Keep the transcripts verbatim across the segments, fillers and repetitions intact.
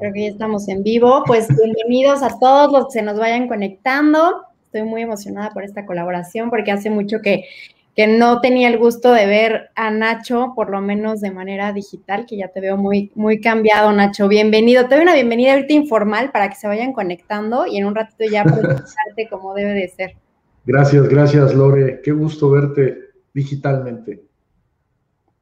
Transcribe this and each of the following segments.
Creo que ya estamos en vivo. Pues bienvenidos a todos los que se nos vayan conectando. Estoy muy emocionada por esta colaboración porque hace mucho que, que no tenía el gusto de ver a Nacho, por lo menos de manera digital, que ya te veo muy, muy cambiado, Nacho. Bienvenido. Te doy una bienvenida ahorita informal para que se vayan conectando y en un ratito ya presentarte como debe de ser. Gracias, gracias, Lore. Qué gusto verte digitalmente.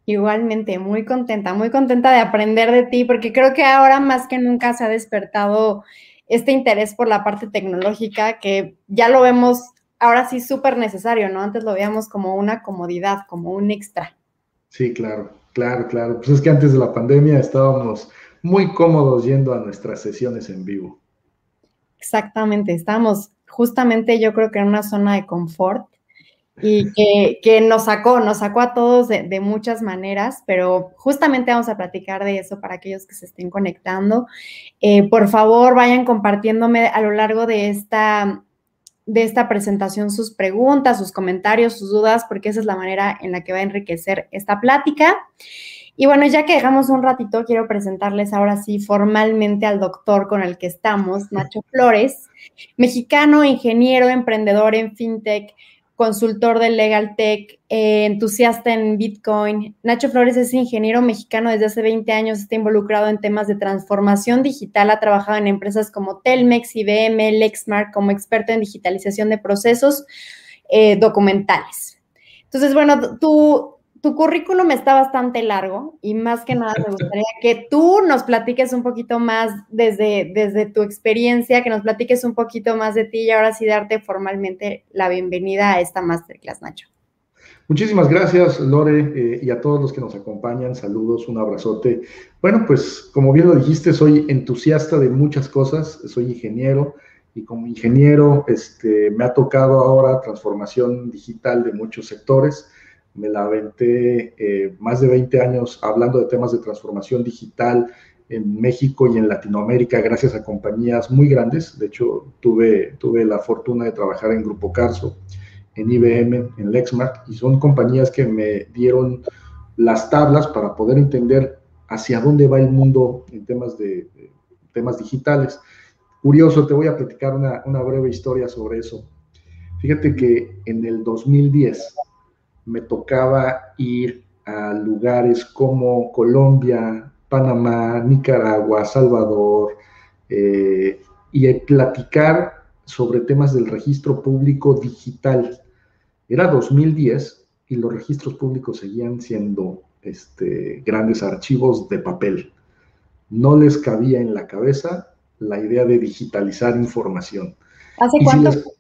Igualmente, muy contenta, muy contenta de aprender de ti, porque creo que ahora más que nunca se ha despertado este interés por la parte tecnológica, que ya lo vemos ahora sí súper necesario, ¿no? Antes lo veíamos como una comodidad, como un extra. Sí, claro, claro, claro. Pues es que antes de la pandemia estábamos muy cómodos yendo a nuestras sesiones en vivo. Exactamente, estábamos justamente yo creo que en una zona de confort, y que, que nos sacó, nos sacó a todos de, de muchas maneras, pero justamente vamos a platicar de eso para aquellos que se estén conectando. Eh, por favor, vayan compartiéndome a lo largo de esta, de esta presentación sus preguntas, sus comentarios, sus dudas, porque esa es la manera en la que va a enriquecer esta plática. Y bueno, ya que dejamos un ratito, quiero presentarles ahora sí formalmente al doctor con el que estamos, Nacho Flores, mexicano, ingeniero, emprendedor en fintech, consultor de Legal Tech, eh, entusiasta en Bitcoin. Nacho Flores es ingeniero mexicano desde hace veinte años, está involucrado en temas de transformación digital, ha trabajado en empresas como Telmex, I B M, Lexmark, como experto en digitalización de procesos eh, documentales. Entonces, bueno, tu, tu currículum está bastante largo y más que nada me gustaría que tú nos platiques un poquito más desde, desde tu experiencia, que nos platiques un poquito más de ti y ahora sí darte formalmente la bienvenida a esta Masterclass, Nacho. Muchísimas gracias, Lore, eh, y a todos los que nos acompañan. Saludos, un abrazote. Bueno, pues como bien lo dijiste, soy entusiasta de muchas cosas, soy ingeniero y como ingeniero este, me ha tocado ahora transformación digital de muchos sectores. Me la aventé eh, más de veinte años hablando de temas de transformación digital en México y en Latinoamérica gracias a compañías muy grandes. De hecho, tuve, tuve la fortuna de trabajar en Grupo Carso, en I B M, en Lexmark, y son compañías que me dieron las tablas para poder entender hacia dónde va el mundo en temas, de, de, temas digitales. Curioso, te voy a platicar una, una breve historia sobre eso. Fíjate que en el dos mil diez... me tocaba ir a lugares como Colombia, Panamá, Nicaragua, Salvador, eh, y platicar sobre temas del registro público digital. Era dos mil diez y los registros públicos seguían siendo este, grandes archivos de papel. No les cabía en la cabeza la idea de digitalizar información. ¿Hace cuánto? Si les,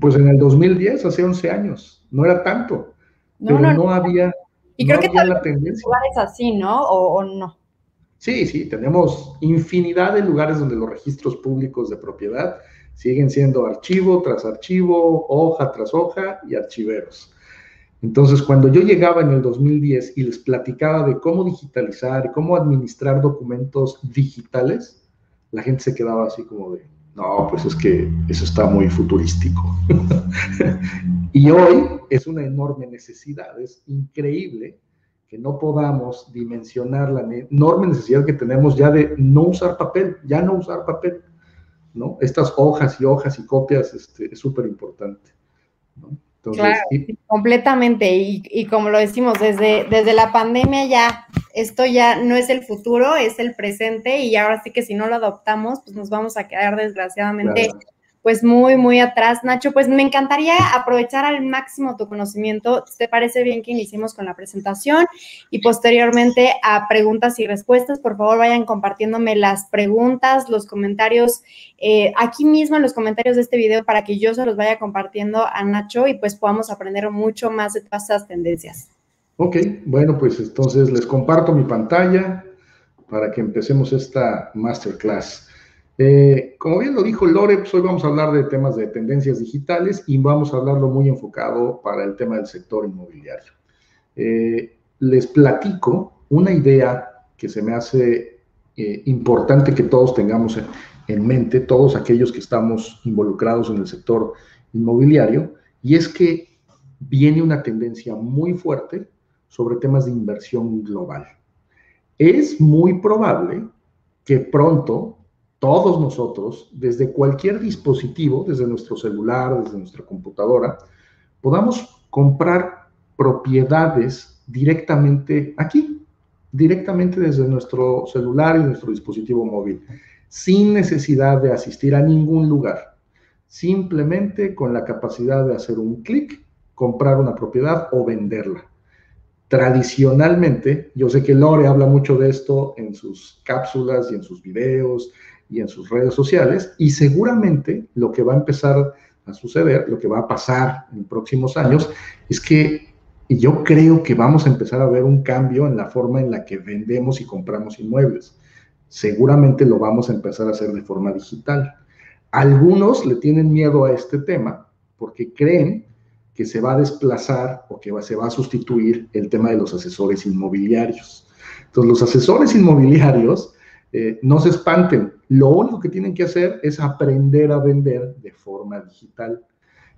pues en el dos mil diez, hace once años. No era tanto. Pero no, no, no había, y creo no que había la tendencia. Lugares así, ¿no? ¿O, o no? Sí, sí, tenemos infinidad de lugares donde los registros públicos de propiedad siguen siendo archivo tras archivo, hoja tras hoja y archiveros. Entonces, cuando yo llegaba en el dos mil diez y les platicaba de cómo digitalizar, cómo administrar documentos digitales, la gente se quedaba así como de, no, pues es que eso está muy futurístico. Y hoy es una enorme necesidad, es increíble que no podamos dimensionar la enorme necesidad que tenemos ya de no usar papel, ya no usar papel, ¿no? Estas hojas y hojas y copias este, es súper importante, ¿no? Entonces, claro, y, completamente, y, y como lo decimos, desde, desde la pandemia ya, esto ya no es el futuro, es el presente, y ahora sí que si no lo adoptamos, pues nos vamos a quedar desgraciadamente... Claro. Pues muy, muy atrás, Nacho. Pues me encantaría aprovechar al máximo tu conocimiento. ¿Te parece bien que iniciemos con la presentación? Y posteriormente a preguntas y respuestas, por favor, vayan compartiéndome las preguntas, los comentarios, eh, aquí mismo en los comentarios de este video para que yo se los vaya compartiendo a Nacho y pues podamos aprender mucho más de todas esas tendencias. Ok, bueno, pues entonces les comparto mi pantalla para que empecemos esta masterclass. Eh, como bien lo dijo Lore, pues hoy vamos a hablar de temas de tendencias digitales y vamos a hablarlo muy enfocado para el tema del sector inmobiliario. Eh, les platico una idea que se me hace eh, importante que todos tengamos en, en mente, todos aquellos que estamos involucrados en el sector inmobiliario, y es que viene una tendencia muy fuerte sobre temas de inversión global. Es muy probable que pronto todos nosotros, desde cualquier dispositivo, desde nuestro celular, desde nuestra computadora, podamos comprar propiedades directamente aquí, directamente desde nuestro celular y nuestro dispositivo móvil, sin necesidad de asistir a ningún lugar. Simplemente con la capacidad de hacer un clic, comprar una propiedad o venderla. Tradicionalmente, yo sé que Lore habla mucho de esto en sus cápsulas y en sus videos y en sus redes sociales, y seguramente lo que va a empezar a suceder, lo que va a pasar en próximos años, es que yo creo que vamos a empezar a ver un cambio en la forma en la que vendemos y compramos inmuebles. Seguramente lo vamos a empezar a hacer de forma digital. Algunos le tienen miedo a este tema porque creen que se va a desplazar o que va, se va a sustituir el tema de los asesores inmobiliarios. Entonces, los asesores inmobiliarios, eh, no se espanten, lo único que tienen que hacer es aprender a vender de forma digital.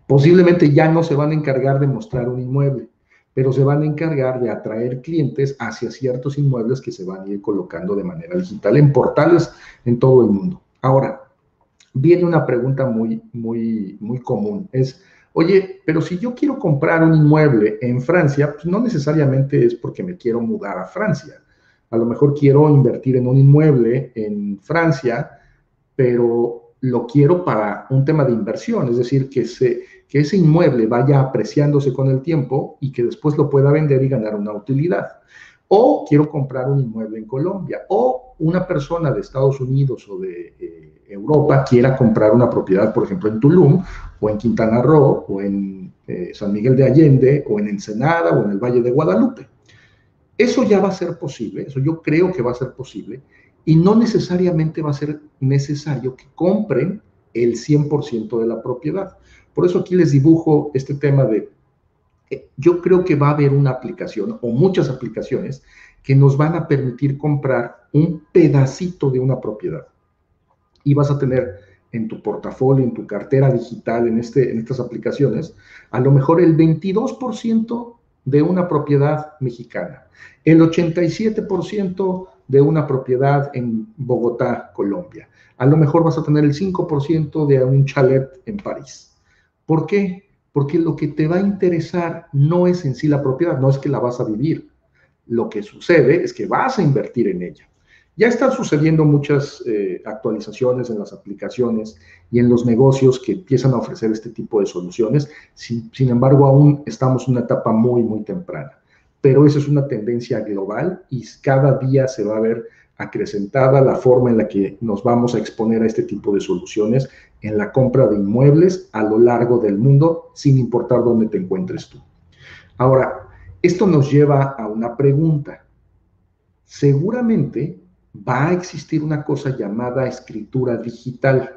Posiblemente ya no se van a encargar de mostrar un inmueble, pero se van a encargar de atraer clientes hacia ciertos inmuebles que se van a ir colocando de manera digital en portales en todo el mundo. Ahora, viene una pregunta muy, muy, muy común, es: oye, pero si yo quiero comprar un inmueble en Francia, pues no necesariamente es porque me quiero mudar a Francia. A lo mejor quiero invertir en un inmueble en Francia, pero lo quiero para un tema de inversión, es decir, que, se, que ese inmueble vaya apreciándose con el tiempo y que después lo pueda vender y ganar una utilidad. O quiero comprar un inmueble en Colombia, o una persona de Estados Unidos o de eh, Europa quiera comprar una propiedad, por ejemplo, en Tulum, o en Quintana Roo, o en eh, San Miguel de Allende, o en Ensenada, o en el Valle de Guadalupe. Eso ya va a ser posible, eso yo creo que va a ser posible, y no necesariamente va a ser necesario que compren el cien por ciento de la propiedad. Por eso aquí les dibujo este tema de... Yo creo que va a haber una aplicación o muchas aplicaciones que nos van a permitir comprar un pedacito de una propiedad. Y vas a tener en tu portafolio, en tu cartera digital, en, este, en estas aplicaciones, a lo mejor el veintidós por ciento de una propiedad mexicana, el ochenta y siete por ciento de una propiedad en Bogotá, Colombia. A lo mejor vas a tener el cinco por ciento de un chalet en París. ¿Por qué? Porque lo que te va a interesar no es en sí la propiedad, no es que la vas a vivir. Lo que sucede es que vas a invertir en ella. Ya están sucediendo muchas eh, actualizaciones en las aplicaciones y en los negocios que empiezan a ofrecer este tipo de soluciones. Sin, sin embargo, aún estamos en una etapa muy, muy temprana. Pero esa es una tendencia global y cada día se va a ver acrecentada la forma en la que nos vamos a exponer a este tipo de soluciones en la compra de inmuebles a lo largo del mundo, sin importar dónde te encuentres tú. Ahora, esto nos lleva a una pregunta. Seguramente va a existir una cosa llamada escritura digital.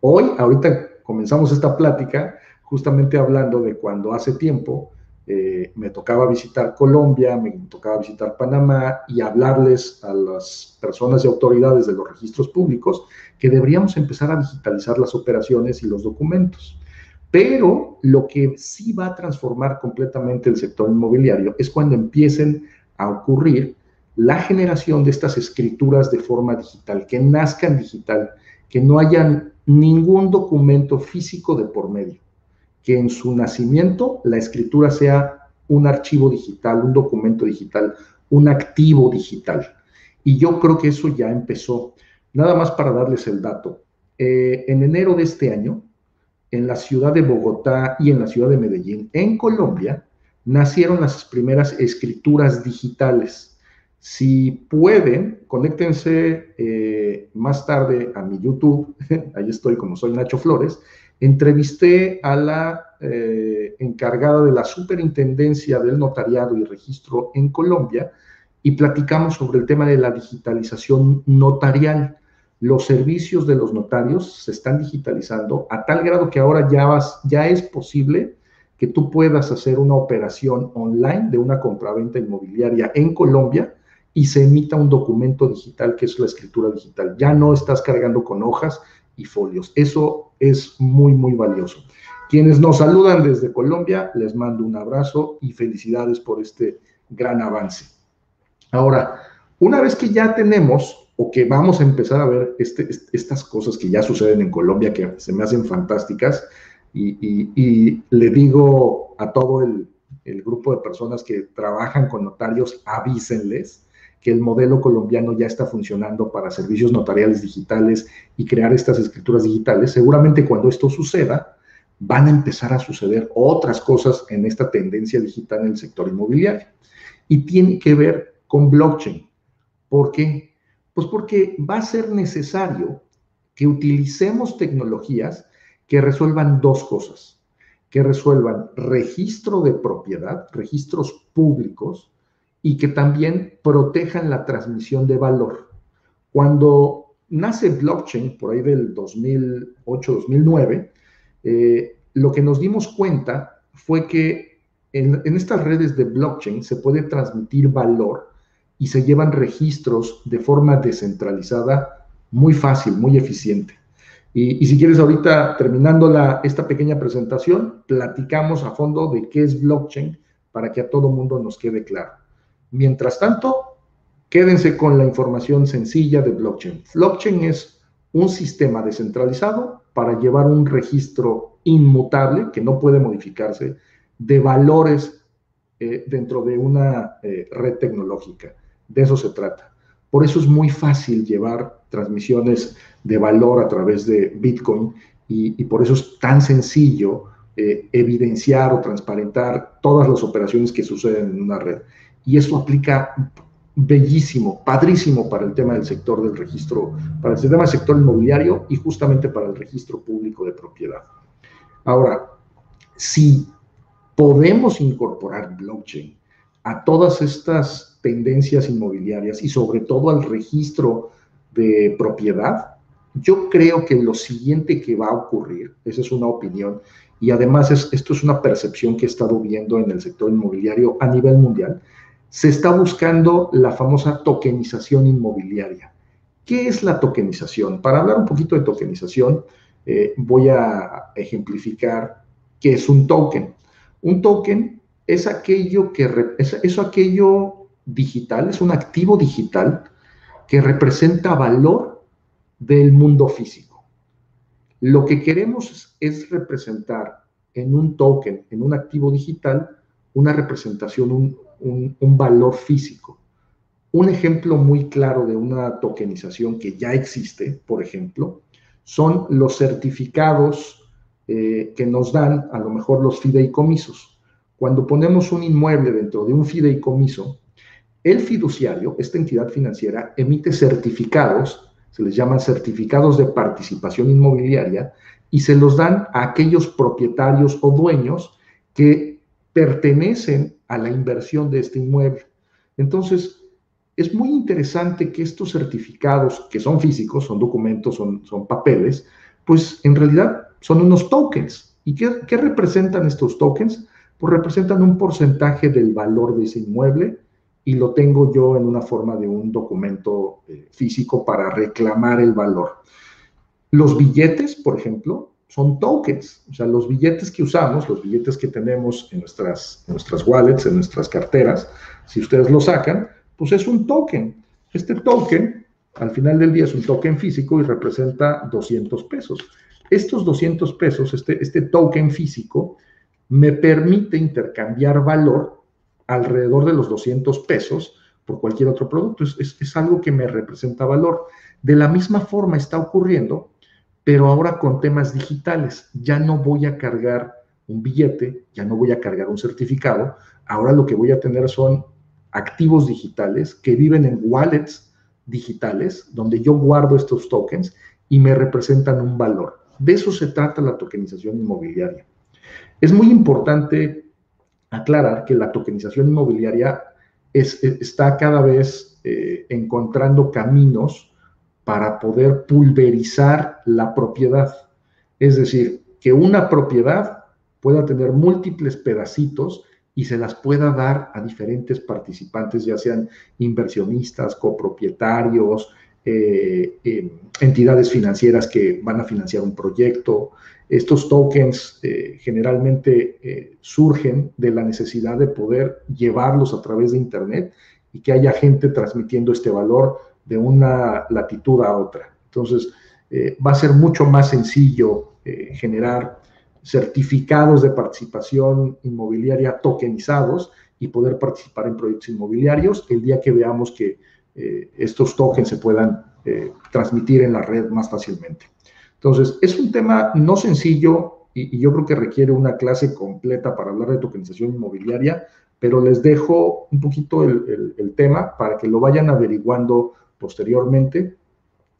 Hoy, ahorita comenzamos esta plática justamente hablando de cuando hace tiempo Eh, me tocaba visitar Colombia, me tocaba visitar Panamá y hablarles a las personas y autoridades de los registros públicos que deberíamos empezar a digitalizar las operaciones y los documentos. Pero lo que sí va a transformar completamente el sector inmobiliario es cuando empiecen a ocurrir la generación de estas escrituras de forma digital, que nazcan digital, que no haya ningún documento físico de por medio, que en su nacimiento la escritura sea un archivo digital, un documento digital, un activo digital. Y yo creo que eso ya empezó. Nada más para darles el dato. Eh, en enero de este año, en la ciudad de Bogotá y en la ciudad de Medellín, en Colombia, nacieron las primeras escrituras digitales. Si pueden, conéctense eh, más tarde a mi YouTube. Ahí estoy, como soy Nacho Flores. Entrevisté a la eh, encargada de la Superintendencia del Notariado y Registro en Colombia y platicamos sobre el tema de la digitalización notarial. Los servicios de los notarios se están digitalizando a tal grado que ahora ya, vas, ya es posible que tú puedas hacer una operación online de una compraventa inmobiliaria en Colombia y se emita un documento digital que es la escritura digital. Ya no estás cargando con hojas y folios. Eso es muy, muy valioso. Quienes nos saludan desde Colombia, les mando un abrazo y felicidades por este gran avance. Ahora, una vez que ya tenemos o que vamos a empezar a ver este, este, estas cosas que ya suceden en Colombia, que se me hacen fantásticas, y, y, y le digo a todo el, el grupo de personas que trabajan con notarios, avísenles que el modelo colombiano ya está funcionando para servicios notariales digitales y crear estas escrituras digitales. Seguramente cuando esto suceda, van a empezar a suceder otras cosas en esta tendencia digital en el sector inmobiliario. Y tiene que ver con blockchain. ¿Por qué? Pues porque va a ser necesario que utilicemos tecnologías que resuelvan dos cosas. Que resuelvan registro de propiedad, registros públicos, y que también protejan la transmisión de valor. Cuando nace blockchain, por ahí del dos mil ocho, dos mil nueve, eh, lo que nos dimos cuenta fue que en, en estas redes de blockchain se puede transmitir valor y se llevan registros de forma descentralizada muy fácil, muy eficiente. Y, y si quieres, ahorita terminando la, esta pequeña presentación, platicamos a fondo de qué es blockchain para que a todo mundo nos quede claro. Mientras tanto, quédense con la información sencilla de blockchain. Blockchain es un sistema descentralizado para llevar un registro inmutable, que no puede modificarse, de valores eh, dentro de una eh, red tecnológica. De eso se trata. Por eso es muy fácil llevar transmisiones de valor a través de Bitcoin y, y por eso es tan sencillo eh, evidenciar o transparentar todas las operaciones que suceden en una red. Y eso aplica bellísimo, padrísimo para el tema del sector del registro, para el tema del sector inmobiliario y justamente para el registro público de propiedad. Ahora, si podemos incorporar blockchain a todas estas tendencias inmobiliarias y sobre todo al registro de propiedad, yo creo que lo siguiente que va a ocurrir, esa es una opinión, y además es, esto es una percepción que he estado viendo en el sector inmobiliario a nivel mundial, se está buscando la famosa tokenización inmobiliaria. ¿Qué es la tokenización? Para hablar un poquito de tokenización, eh, voy a ejemplificar qué es un token. Un token es aquello, que, es, es aquello digital, es un activo digital que representa valor del mundo físico. Lo que queremos es, es representar en un token, en un activo digital, una representación, un Un, un valor físico. Un ejemplo muy claro de una tokenización que ya existe, por ejemplo, son los certificados eh, que nos dan a lo mejor los fideicomisos. Cuando ponemos un inmueble dentro de un fideicomiso, el fiduciario, esta entidad financiera, emite certificados, se les llaman certificados de participación inmobiliaria, y se los dan a aquellos propietarios o dueños que pertenecen a la inversión de este inmueble. Entonces, es muy interesante que estos certificados, que son físicos, son documentos, son, son papeles, pues en realidad son unos tokens. ¿Y qué, qué representan estos tokens? Pues representan un porcentaje del valor de ese inmueble y lo tengo yo en una forma de un documento eh, físico para reclamar el valor. Los billetes, por ejemplo, son tokens, o sea, los billetes que usamos, los billetes que tenemos en nuestras, en nuestras wallets, en nuestras carteras, si ustedes lo sacan, pues es un token. Este token, al final del día, es un token físico y representa doscientos pesos. Estos doscientos pesos, este, este token físico, me permite intercambiar valor alrededor de los doscientos pesos por cualquier otro producto. Es, es, es algo que me representa valor. De la misma forma está ocurriendo, pero ahora con temas digitales. Ya no voy a cargar un billete, ya no voy a cargar un certificado, ahora lo que voy a tener son activos digitales que viven en wallets digitales, donde yo guardo estos tokens y me representan un valor. De eso se trata la tokenización inmobiliaria. Es muy importante aclarar que la tokenización inmobiliaria es, está cada vez eh, encontrando caminos para poder pulverizar la propiedad. Es decir, que una propiedad pueda tener múltiples pedacitos y se las pueda dar a diferentes participantes, ya sean inversionistas, copropietarios, eh, eh, entidades financieras que van a financiar un proyecto. Estos tokens eh, generalmente eh, surgen de la necesidad de poder llevarlos a través de Internet y que haya gente transmitiendo este valor de una latitud a otra. Entonces, eh, va a ser mucho más sencillo eh, generar certificados de participación inmobiliaria tokenizados y poder participar en proyectos inmobiliarios el día que veamos que eh, estos tokens se puedan eh, transmitir en la red más fácilmente. Entonces, es un tema no sencillo y, y yo creo que requiere una clase completa para hablar de tokenización inmobiliaria, pero les dejo un poquito el, el, el tema para que lo vayan averiguando posteriormente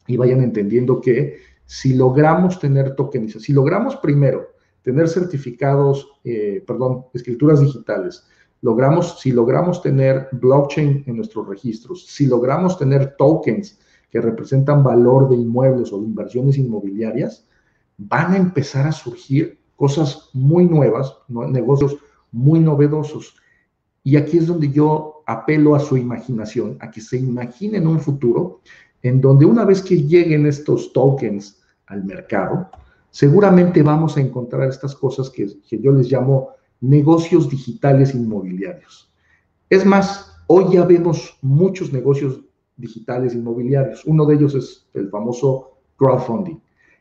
y vayan entendiendo que si logramos tener tokenización, si logramos primero tener certificados, eh, perdón, escrituras digitales, logramos, si logramos tener blockchain en nuestros registros, si logramos tener tokens que representan valor de inmuebles o de inversiones inmobiliarias, van a empezar a surgir cosas muy nuevas, ¿no? Negocios muy novedosos. Y aquí es donde yo apelo a su imaginación, a que se imaginen un futuro en donde una vez que lleguen estos tokens al mercado, seguramente vamos a encontrar estas cosas que, que yo les llamo negocios digitales inmobiliarios. Es más, hoy ya vemos muchos negocios digitales inmobiliarios. Uno de ellos es el famoso crowdfunding.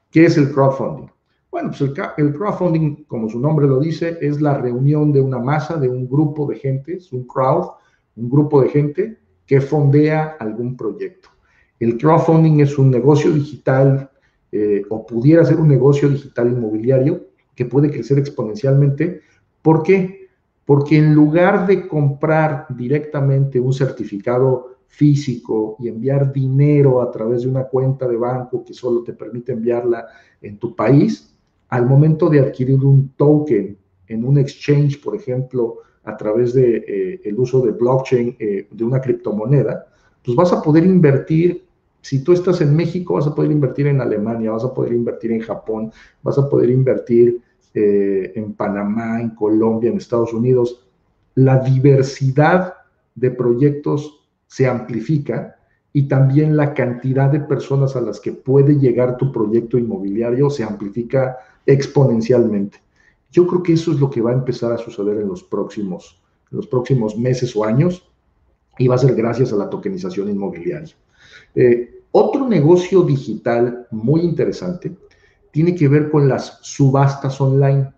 ¿Qué es el crowdfunding? Bueno, pues el, el crowdfunding, como su nombre lo dice, es la reunión de una masa, de un grupo de gente, es un crowd, un grupo de gente que fondea algún proyecto. El crowdfunding es un negocio digital eh, o pudiera ser un negocio digital inmobiliario que puede crecer exponencialmente. ¿Por qué? Porque en lugar de comprar directamente un certificado físico y enviar dinero a través de una cuenta de banco que solo te permite enviarla en tu país, al momento de adquirir un token en un exchange, por ejemplo, a través de, eh, el uso de blockchain eh, de una criptomoneda, pues vas a poder invertir. Si tú estás en México, vas a poder invertir en Alemania, vas a poder invertir en Japón, vas a poder invertir Eh, en Panamá, en Colombia, en Estados Unidos. La diversidad de proyectos se amplifica y también la cantidad de personas a las que puede llegar tu proyecto inmobiliario se amplifica exponencialmente. Yo creo que eso es lo que va a empezar a suceder en los próximos, en los próximos meses o años, y va a ser gracias a la tokenización inmobiliaria. Eh, otro negocio digital muy interesante tiene que ver con las subastas online.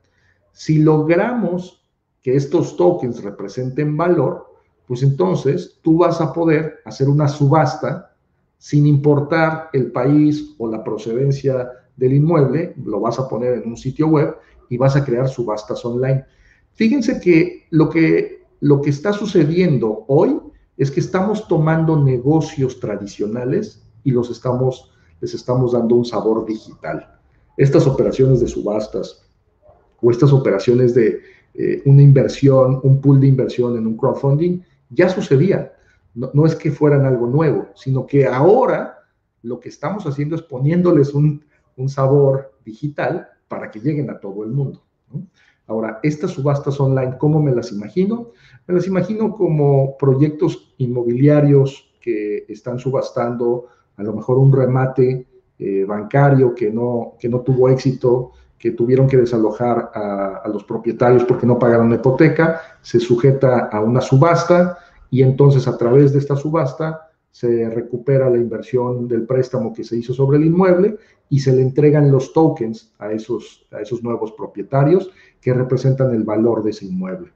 Si logramos que estos tokens representen valor, pues entonces tú vas a poder hacer una subasta sin importar el país o la procedencia del inmueble, lo vas a poner en un sitio web y vas a crear subastas online. Fíjense que lo que, lo que está sucediendo hoy es que estamos tomando negocios tradicionales y los estamos, les estamos dando un sabor digital. Estas operaciones de subastas o estas operaciones de eh, una inversión, un pool de inversión en un crowdfunding, ya sucedían. No, no es que fueran algo nuevo, sino que ahora lo que estamos haciendo es poniéndoles un, un sabor digital para que lleguen a todo el mundo, ¿no? Ahora, estas subastas online, ¿cómo me las imagino? Me las imagino como proyectos inmobiliarios que están subastando a lo mejor un remate Eh, bancario que no, que no tuvo éxito, que tuvieron que desalojar a, a los propietarios porque no pagaron la hipoteca, se sujeta a una subasta y entonces a través de esta subasta se recupera la inversión del préstamo que se hizo sobre el inmueble y se le entregan los tokens a esos, a esos nuevos propietarios que representan el valor de ese inmueble.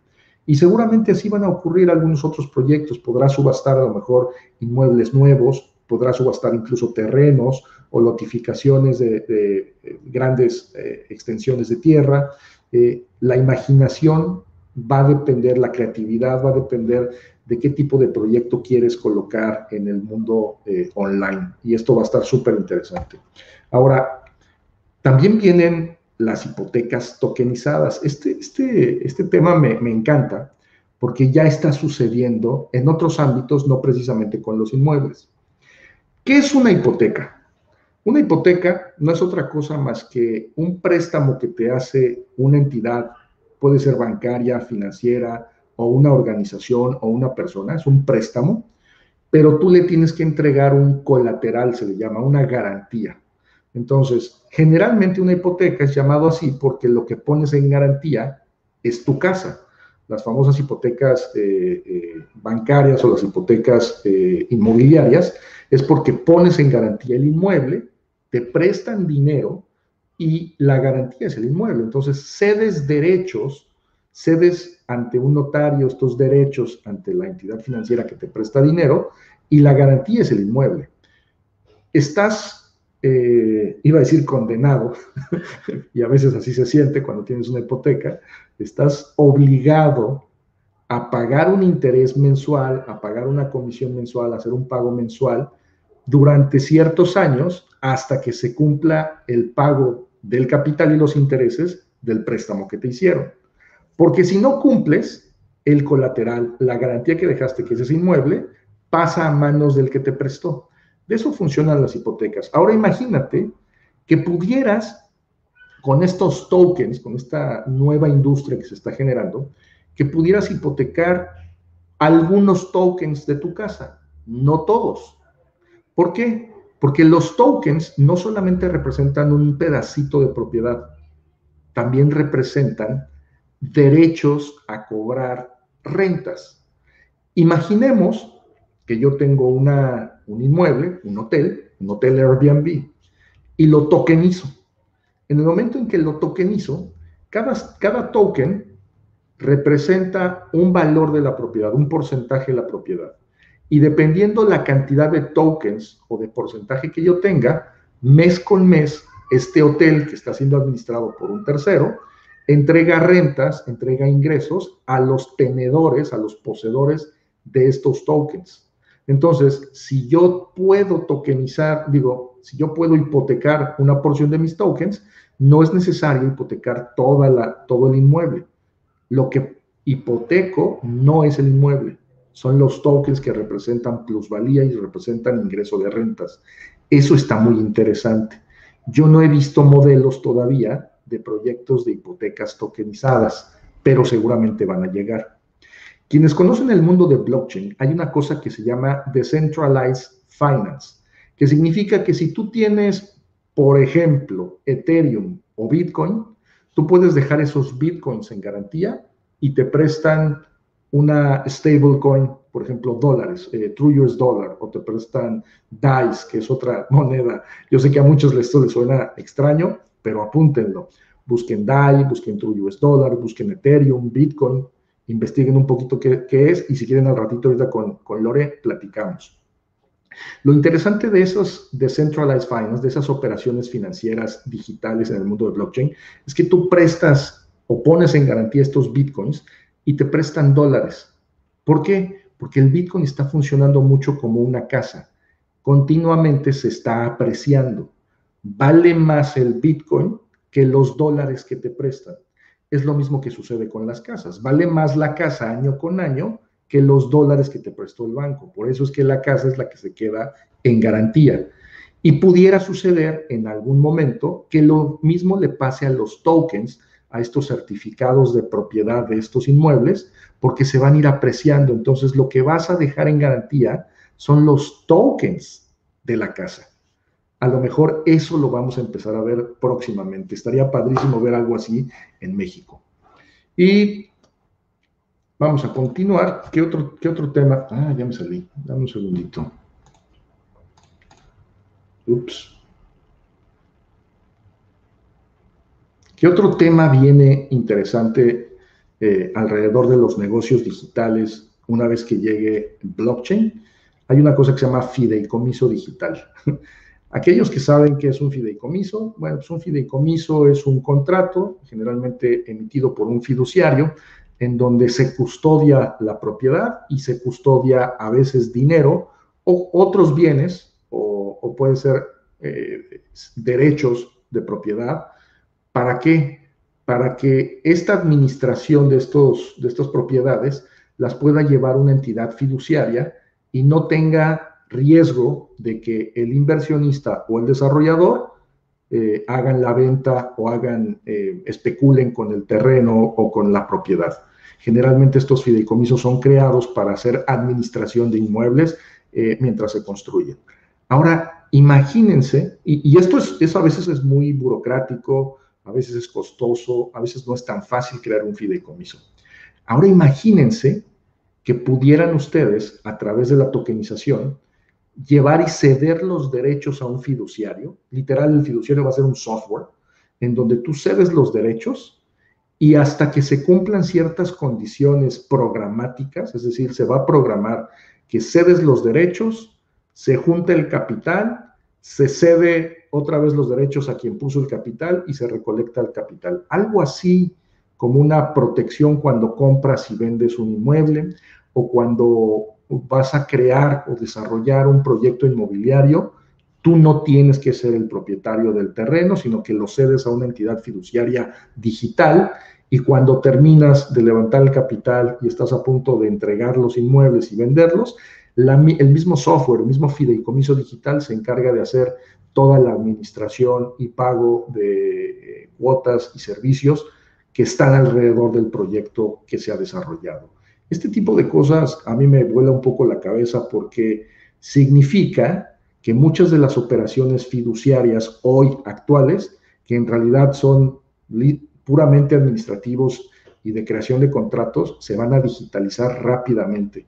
Y seguramente así van a ocurrir algunos otros proyectos. Podrá subastar a lo mejor inmuebles nuevos, podrá subastar incluso terrenos o lotificaciones de, de grandes eh, extensiones de tierra. Eh, la imaginación va a depender, la creatividad va a depender de qué tipo de proyecto quieres colocar en el mundo eh, online. Y esto va a estar súper interesante. Ahora, también vienen las hipotecas tokenizadas. Este, este, este tema me, me encanta porque ya está sucediendo en otros ámbitos, no precisamente con los inmuebles. ¿Qué es una hipoteca? Una hipoteca no es otra cosa más que un préstamo que te hace una entidad, puede ser bancaria, financiera, o una organización, o una persona, es un préstamo, pero tú le tienes que entregar un colateral, se le llama, una garantía. Entonces, generalmente una hipoteca es llamado así porque lo que pones en garantía es tu casa. las famosas hipotecas eh, eh, bancarias o las hipotecas eh, inmobiliarias, es porque pones en garantía el inmueble, te prestan dinero y la garantía es el inmueble. Entonces, cedes derechos, cedes ante un notario estos derechos ante la entidad financiera que te presta dinero y la garantía es el inmueble. Estás, eh, iba a decir condenado, y a veces así se siente cuando tienes una hipoteca, estás obligado a pagar un interés mensual, a pagar una comisión mensual, a hacer un pago mensual durante ciertos años hasta que se cumpla el pago del capital y los intereses del préstamo que te hicieron. Porque si no cumples, el colateral, la garantía que dejaste que es ese inmueble, pasa a manos del que te prestó. De eso funcionan las hipotecas. Ahora imagínate que pudieras, con estos tokens, con esta nueva industria que se está generando, que pudieras hipotecar algunos tokens de tu casa, no todos. ¿Por qué? Porque los tokens no solamente representan un pedacito de propiedad, también representan derechos a cobrar rentas. Imaginemos que yo tengo una, un inmueble, un hotel, un hotel Airbnb, y lo tokenizo. En el momento en que lo tokenizo, cada, cada token representa un valor de la propiedad, un porcentaje de la propiedad. Y dependiendo la cantidad de tokens o de porcentaje que yo tenga, mes con mes, este hotel que está siendo administrado por un tercero, entrega rentas, entrega ingresos a los tenedores, a los poseedores de estos tokens. Entonces, si yo puedo tokenizar, digo, si yo puedo hipotecar una porción de mis tokens, no es necesario hipotecar toda la, todo el inmueble. Lo que hipoteco no es el inmueble, son los tokens que representan plusvalía y representan ingreso de rentas. Eso está muy interesante. Yo no he visto modelos todavía de proyectos de hipotecas tokenizadas, pero seguramente van a llegar. Quienes conocen el mundo de blockchain, hay una cosa que se llama Decentralized Finance, que significa que si tú tienes, por ejemplo, Ethereum o Bitcoin, tú puedes dejar esos Bitcoins en garantía y te prestan una stablecoin, por ejemplo, dólares, eh, True U S Dollar, o te prestan D A Is, que es otra moneda. Yo sé que a muchos esto les suena extraño, pero apúntenlo. Busquen D A I, busquen True U S Dollar, busquen Ethereum, Bitcoin, investiguen un poquito qué, qué es, y si quieren al ratito ahorita con, con Lore platicamos. Lo interesante de esos Decentralized Finance, de esas operaciones financieras digitales en el mundo de blockchain, es que tú prestas o pones en garantía estos Bitcoins y te prestan dólares. ¿Por qué? Porque el Bitcoin está funcionando mucho como una casa. Continuamente se está apreciando. Vale más el Bitcoin que los dólares que te prestan. Es lo mismo que sucede con las casas. Vale más la casa año con año que los dólares que te prestó el banco. Por eso es que la casa es la que se queda en garantía. Y pudiera suceder en algún momento que lo mismo le pase a los tokens, a estos certificados de propiedad de estos inmuebles, porque se van a ir apreciando. Entonces, lo que vas a dejar en garantía son los tokens de la casa. A lo mejor eso lo vamos a empezar a ver próximamente. Estaría padrísimo ver algo así en México. Y vamos a continuar. ¿Qué otro, qué otro tema? Ah, ya me salí. Dame un segundito. Ups. ¿Qué otro tema viene interesante eh, alrededor de los negocios digitales una vez que llegue blockchain? Hay una cosa que se llama fideicomiso digital. Aquellos que saben qué es un fideicomiso, bueno, pues un fideicomiso es un contrato generalmente emitido por un fiduciario en donde se custodia la propiedad y se custodia a veces dinero o otros bienes o, o pueden ser eh, derechos de propiedad. ¿Para qué? Para que esta administración de, estos, de estas propiedades las pueda llevar una entidad fiduciaria y no tenga riesgo de que el inversionista o el desarrollador Eh, hagan la venta o hagan, eh, especulen con el terreno o con la propiedad. Generalmente estos fideicomisos son creados para hacer administración de inmuebles eh, mientras se construyen. Ahora, imagínense, y, y esto, es, esto a veces es muy burocrático, a veces es costoso, a veces no es tan fácil crear un fideicomiso. Ahora imagínense que pudieran ustedes, a través de la tokenización, llevar y ceder los derechos a un fiduciario. Literal, el fiduciario va a ser un software en donde tú cedes los derechos y hasta que se cumplan ciertas condiciones programáticas, es decir, se va a programar que cedes los derechos, se junta el capital, se cede otra vez los derechos a quien puso el capital y se recolecta el capital. Algo así como una protección cuando compras y vendes un inmueble o cuando vas a crear o desarrollar un proyecto inmobiliario, tú no tienes que ser el propietario del terreno, sino que lo cedes a una entidad fiduciaria digital y cuando terminas de levantar el capital y estás a punto de entregar los inmuebles y venderlos, la, el mismo software, el mismo fideicomiso digital se encarga de hacer toda la administración y pago de eh, cuotas y servicios que están alrededor del proyecto que se ha desarrollado. Este tipo de cosas a mí me vuela un poco la cabeza porque significa que muchas de las operaciones fiduciarias hoy actuales, que en realidad son puramente administrativos y de creación de contratos, se van a digitalizar rápidamente.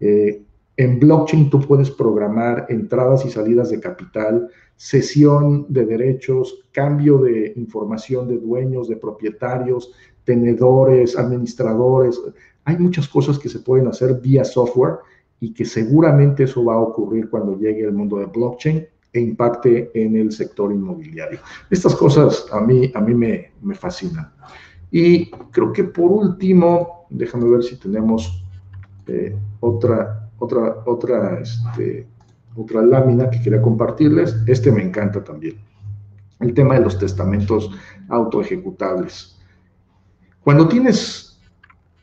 Eh, en blockchain tú puedes programar entradas y salidas de capital, cesión de derechos, cambio de información de dueños, de propietarios, tenedores, administradores. Hay muchas cosas que se pueden hacer vía software y que seguramente eso va a ocurrir cuando llegue el mundo de blockchain e impacte en el sector inmobiliario. Estas cosas a mí, a mí me, me fascinan. Y creo que por último, déjame ver si tenemos eh, otra, otra, otra, este, otra lámina que quería compartirles. Este me encanta también. El tema de los testamentos autoejecutables. Cuando tienes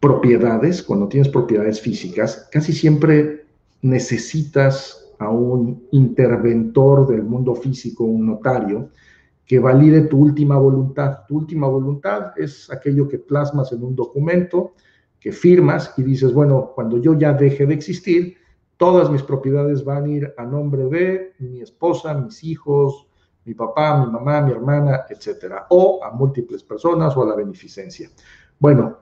propiedades, cuando tienes propiedades físicas, casi siempre necesitas a un interventor del mundo físico, un notario, que valide tu última voluntad. Tu última voluntad es aquello que plasmas en un documento, que firmas y dices, bueno, cuando yo ya deje de existir, todas mis propiedades van a ir a nombre de mi esposa, mis hijos, mi papá, mi mamá, mi hermana, etcétera, o a múltiples personas o a la beneficencia. Bueno,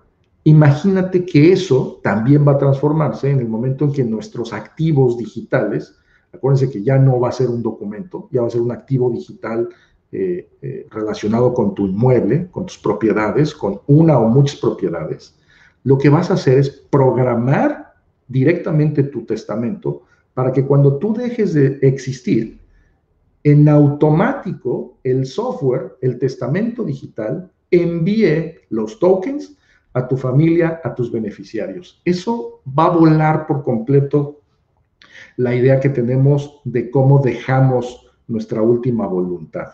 imagínate que eso también va a transformarse en el momento en que nuestros activos digitales, acuérdense que ya no va a ser un documento, ya va a ser un activo digital eh, eh, relacionado con tu inmueble, con tus propiedades, con una o muchas propiedades. Lo que vas a hacer es programar directamente tu testamento para que cuando tú dejes de existir, en automático el software, el testamento digital, envíe los tokens a tu familia, a tus beneficiarios. Eso va a volar por completo la idea que tenemos de cómo dejamos nuestra última voluntad.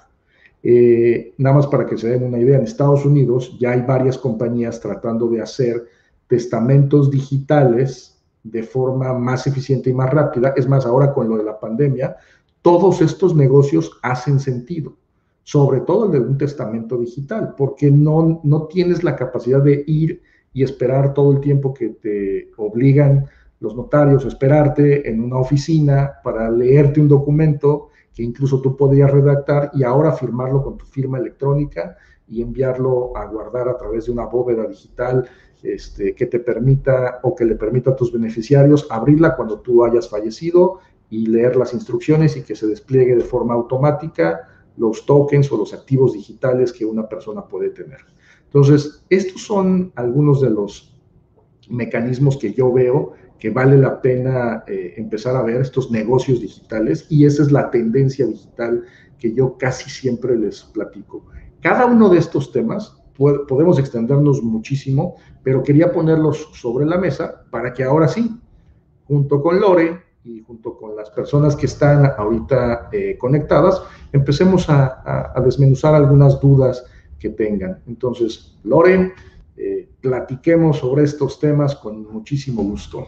Eh, nada más para que se den una idea, en Estados Unidos ya hay varias compañías tratando de hacer testamentos digitales de forma más eficiente y más rápida. Es más, ahora con lo de la pandemia, todos estos negocios hacen sentido, sobre todo el de un testamento digital, porque no, no tienes la capacidad de ir y esperar todo el tiempo que te obligan los notarios a esperarte en una oficina para leerte un documento que incluso tú podrías redactar y ahora firmarlo con tu firma electrónica y enviarlo a guardar a través de una bóveda digital este, que te permita o que le permita a tus beneficiarios abrirla cuando tú hayas fallecido y leer las instrucciones y que se despliegue de forma automática los tokens o los activos digitales que una persona puede tener. Entonces, estos son algunos de los mecanismos que yo veo que vale la pena eh, empezar a ver, estos negocios digitales, y esa es la tendencia digital que yo casi siempre les platico. Cada uno de estos temas po- podemos extendernos muchísimo, pero quería ponerlos sobre la mesa para que ahora sí, junto con Lore, y junto con las personas que están ahorita eh, conectadas, empecemos a, a, a desmenuzar algunas dudas que tengan. Entonces, Lore, eh, platiquemos sobre estos temas con muchísimo gusto.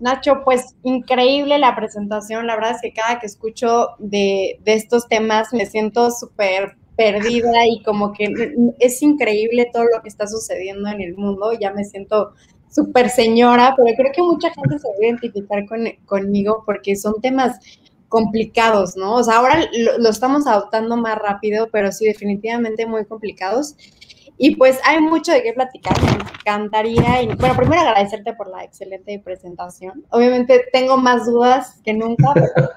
Nacho, pues increíble la presentación. La verdad es que cada que escucho de, de estos temas me siento súper perdida y como que es increíble todo lo que está sucediendo en el mundo. Ya me siento súper señora, pero creo que mucha gente se va a identificar con, conmigo porque son temas complicados, ¿no? O sea, ahora lo, lo estamos adoptando más rápido, pero sí, definitivamente muy complicados. Y pues hay mucho de qué platicar, me encantaría. Y, bueno, primero agradecerte por la excelente presentación. Obviamente tengo más dudas que nunca, pero...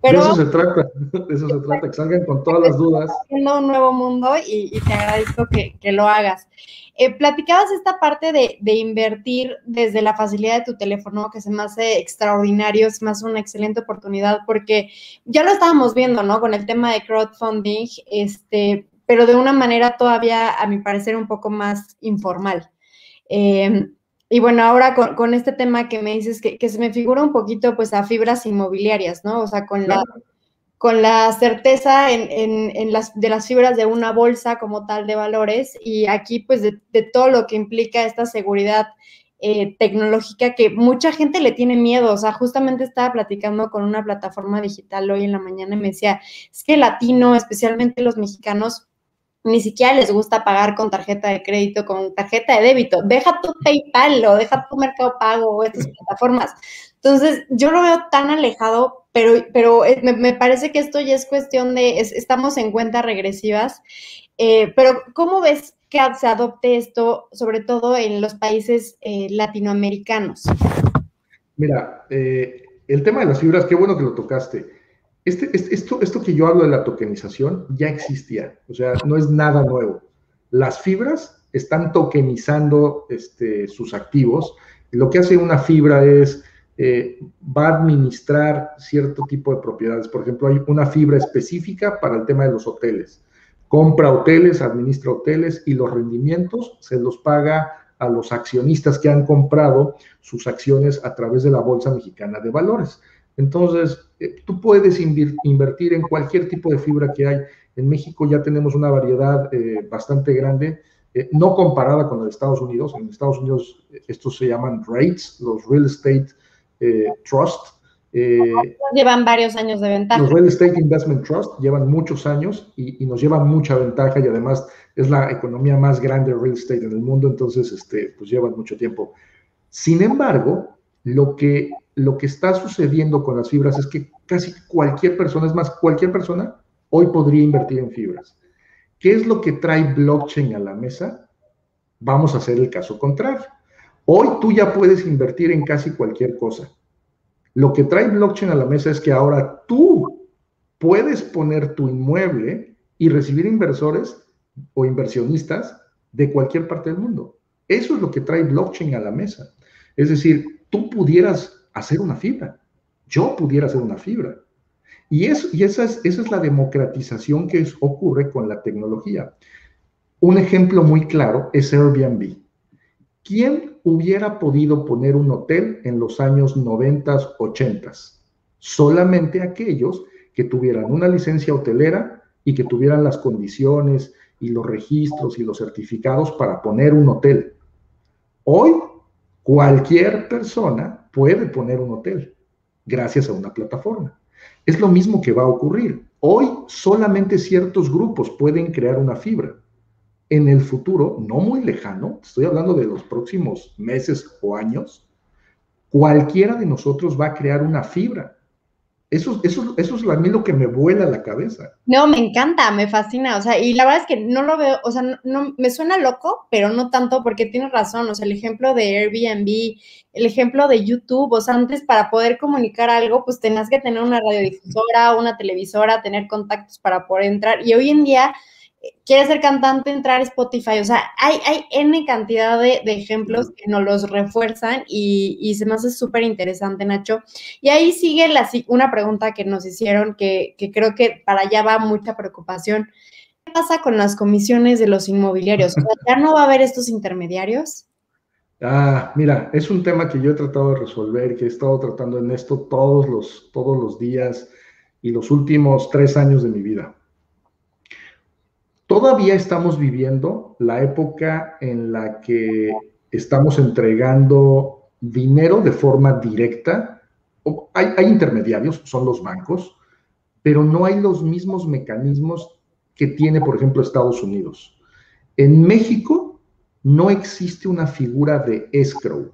pero de eso se trata, de eso se trata, que salgan con todas las dudas. Haciendo un nuevo mundo y, y te agradezco que, que lo hagas. Eh, platicabas esta parte de, de invertir desde la facilidad de tu teléfono, que se me hace extraordinario, es más una excelente oportunidad, porque ya lo estábamos viendo, ¿no? Con el tema de crowdfunding, este... pero de una manera todavía, a mi parecer, un poco más informal. Eh, y bueno, ahora con, con este tema que me dices, que, que se me figura un poquito, pues, a fibras inmobiliarias, ¿no? O sea, con la, con la certeza en, en, en las, de las fibras de una bolsa como tal de valores, y aquí, pues, de, de todo lo que implica esta seguridad eh, tecnológica que mucha gente le tiene miedo. O sea, justamente estaba platicando con una plataforma digital hoy en la mañana y me decía, es que el latino, especialmente los mexicanos, ni siquiera les gusta pagar con tarjeta de crédito, con tarjeta de débito. Deja tu PayPal o deja tu Mercado Pago o estas plataformas. Entonces, yo lo veo tan alejado, pero, pero me, me parece que esto ya es cuestión de, es, estamos en cuentas regresivas. Eh, pero, ¿cómo ves que se adopte esto, sobre todo en los países eh, latinoamericanos? Mira, eh, el tema de las fibras, qué bueno que lo tocaste. Este, este, esto, esto que yo hablo de la tokenización ya existía, o sea, no es nada nuevo. Las fibras están tokenizando este, sus activos. Lo que hace una fibra es, eh, va a administrar cierto tipo de propiedades. Por ejemplo, hay una fibra específica para el tema de los hoteles. Compra hoteles, administra hoteles y los rendimientos se los paga a los accionistas que han comprado sus acciones a través de la Bolsa Mexicana de Valores. Entonces, eh, tú puedes invertir en cualquier tipo de fibra que hay. En México ya tenemos una variedad eh, bastante grande, eh, no comparada con los Estados Unidos. En Estados Unidos estos se llaman REITs, los Real Estate eh, Trust. Eh, llevan varios años de ventaja. Los Real Estate Investment Trust llevan muchos años y, y nos llevan mucha ventaja, y además es la economía más grande de real estate en el mundo, entonces este, pues llevan mucho tiempo. Sin embargo, lo que... Lo que está sucediendo con las fibras es que casi cualquier persona, es más, cualquier persona hoy podría invertir en fibras. ¿Qué es lo que trae blockchain a la mesa? Vamos a hacer el caso contrario. Hoy tú ya puedes invertir en casi cualquier cosa. Lo que trae blockchain a la mesa es que ahora tú puedes poner tu inmueble y recibir inversores o inversionistas de cualquier parte del mundo. Eso es lo que trae blockchain a la mesa. Es decir, tú pudieras hacer una fibra, yo pudiera hacer una fibra. Y, eso, y esa, es, esa es la democratización que es, ocurre con la tecnología. Un ejemplo muy claro es Airbnb. ¿Quién hubiera podido poner un hotel en los años noventa, ochenta? Solamente aquellos que tuvieran una licencia hotelera y que tuvieran las condiciones y los registros y los certificados para poner un hotel. Hoy, cualquier persona puede poner un hotel gracias a una plataforma. Es lo mismo que va a ocurrir. Hoy solamente ciertos grupos pueden crear una fibra. En el futuro, no muy lejano, estoy hablando de los próximos meses o años, cualquiera de nosotros va a crear una fibra. Eso, eso, eso es a mí lo que me vuela la cabeza. No, me encanta, me fascina, o sea, y la verdad es que no lo veo, o sea, no, no, me suena loco, pero no tanto, porque tienes razón, o sea, el ejemplo de Airbnb, el ejemplo de YouTube, o sea, antes para poder comunicar algo, pues tenías que tener una radiodifusora, una televisora, tener contactos para poder entrar, y hoy en día, quieres ser cantante, entrar a Spotify, o sea, hay, hay N cantidad de, de ejemplos que nos los refuerzan y, y se me hace súper interesante, Nacho. Y ahí sigue la, una pregunta que nos hicieron que, que creo que para allá va mucha preocupación. ¿Qué pasa con las comisiones de los inmobiliarios? O sea, ¿ya no va a haber estos intermediarios? Ah, mira, es un tema que yo he tratado de resolver, que he estado tratando en esto todos los, todos los días y los últimos tres años de mi vida. Todavía estamos viviendo la época en la que estamos entregando dinero de forma directa. Hay, hay intermediarios, son los bancos, pero no hay los mismos mecanismos que tiene, por ejemplo, Estados Unidos. En México no existe una figura de escrow.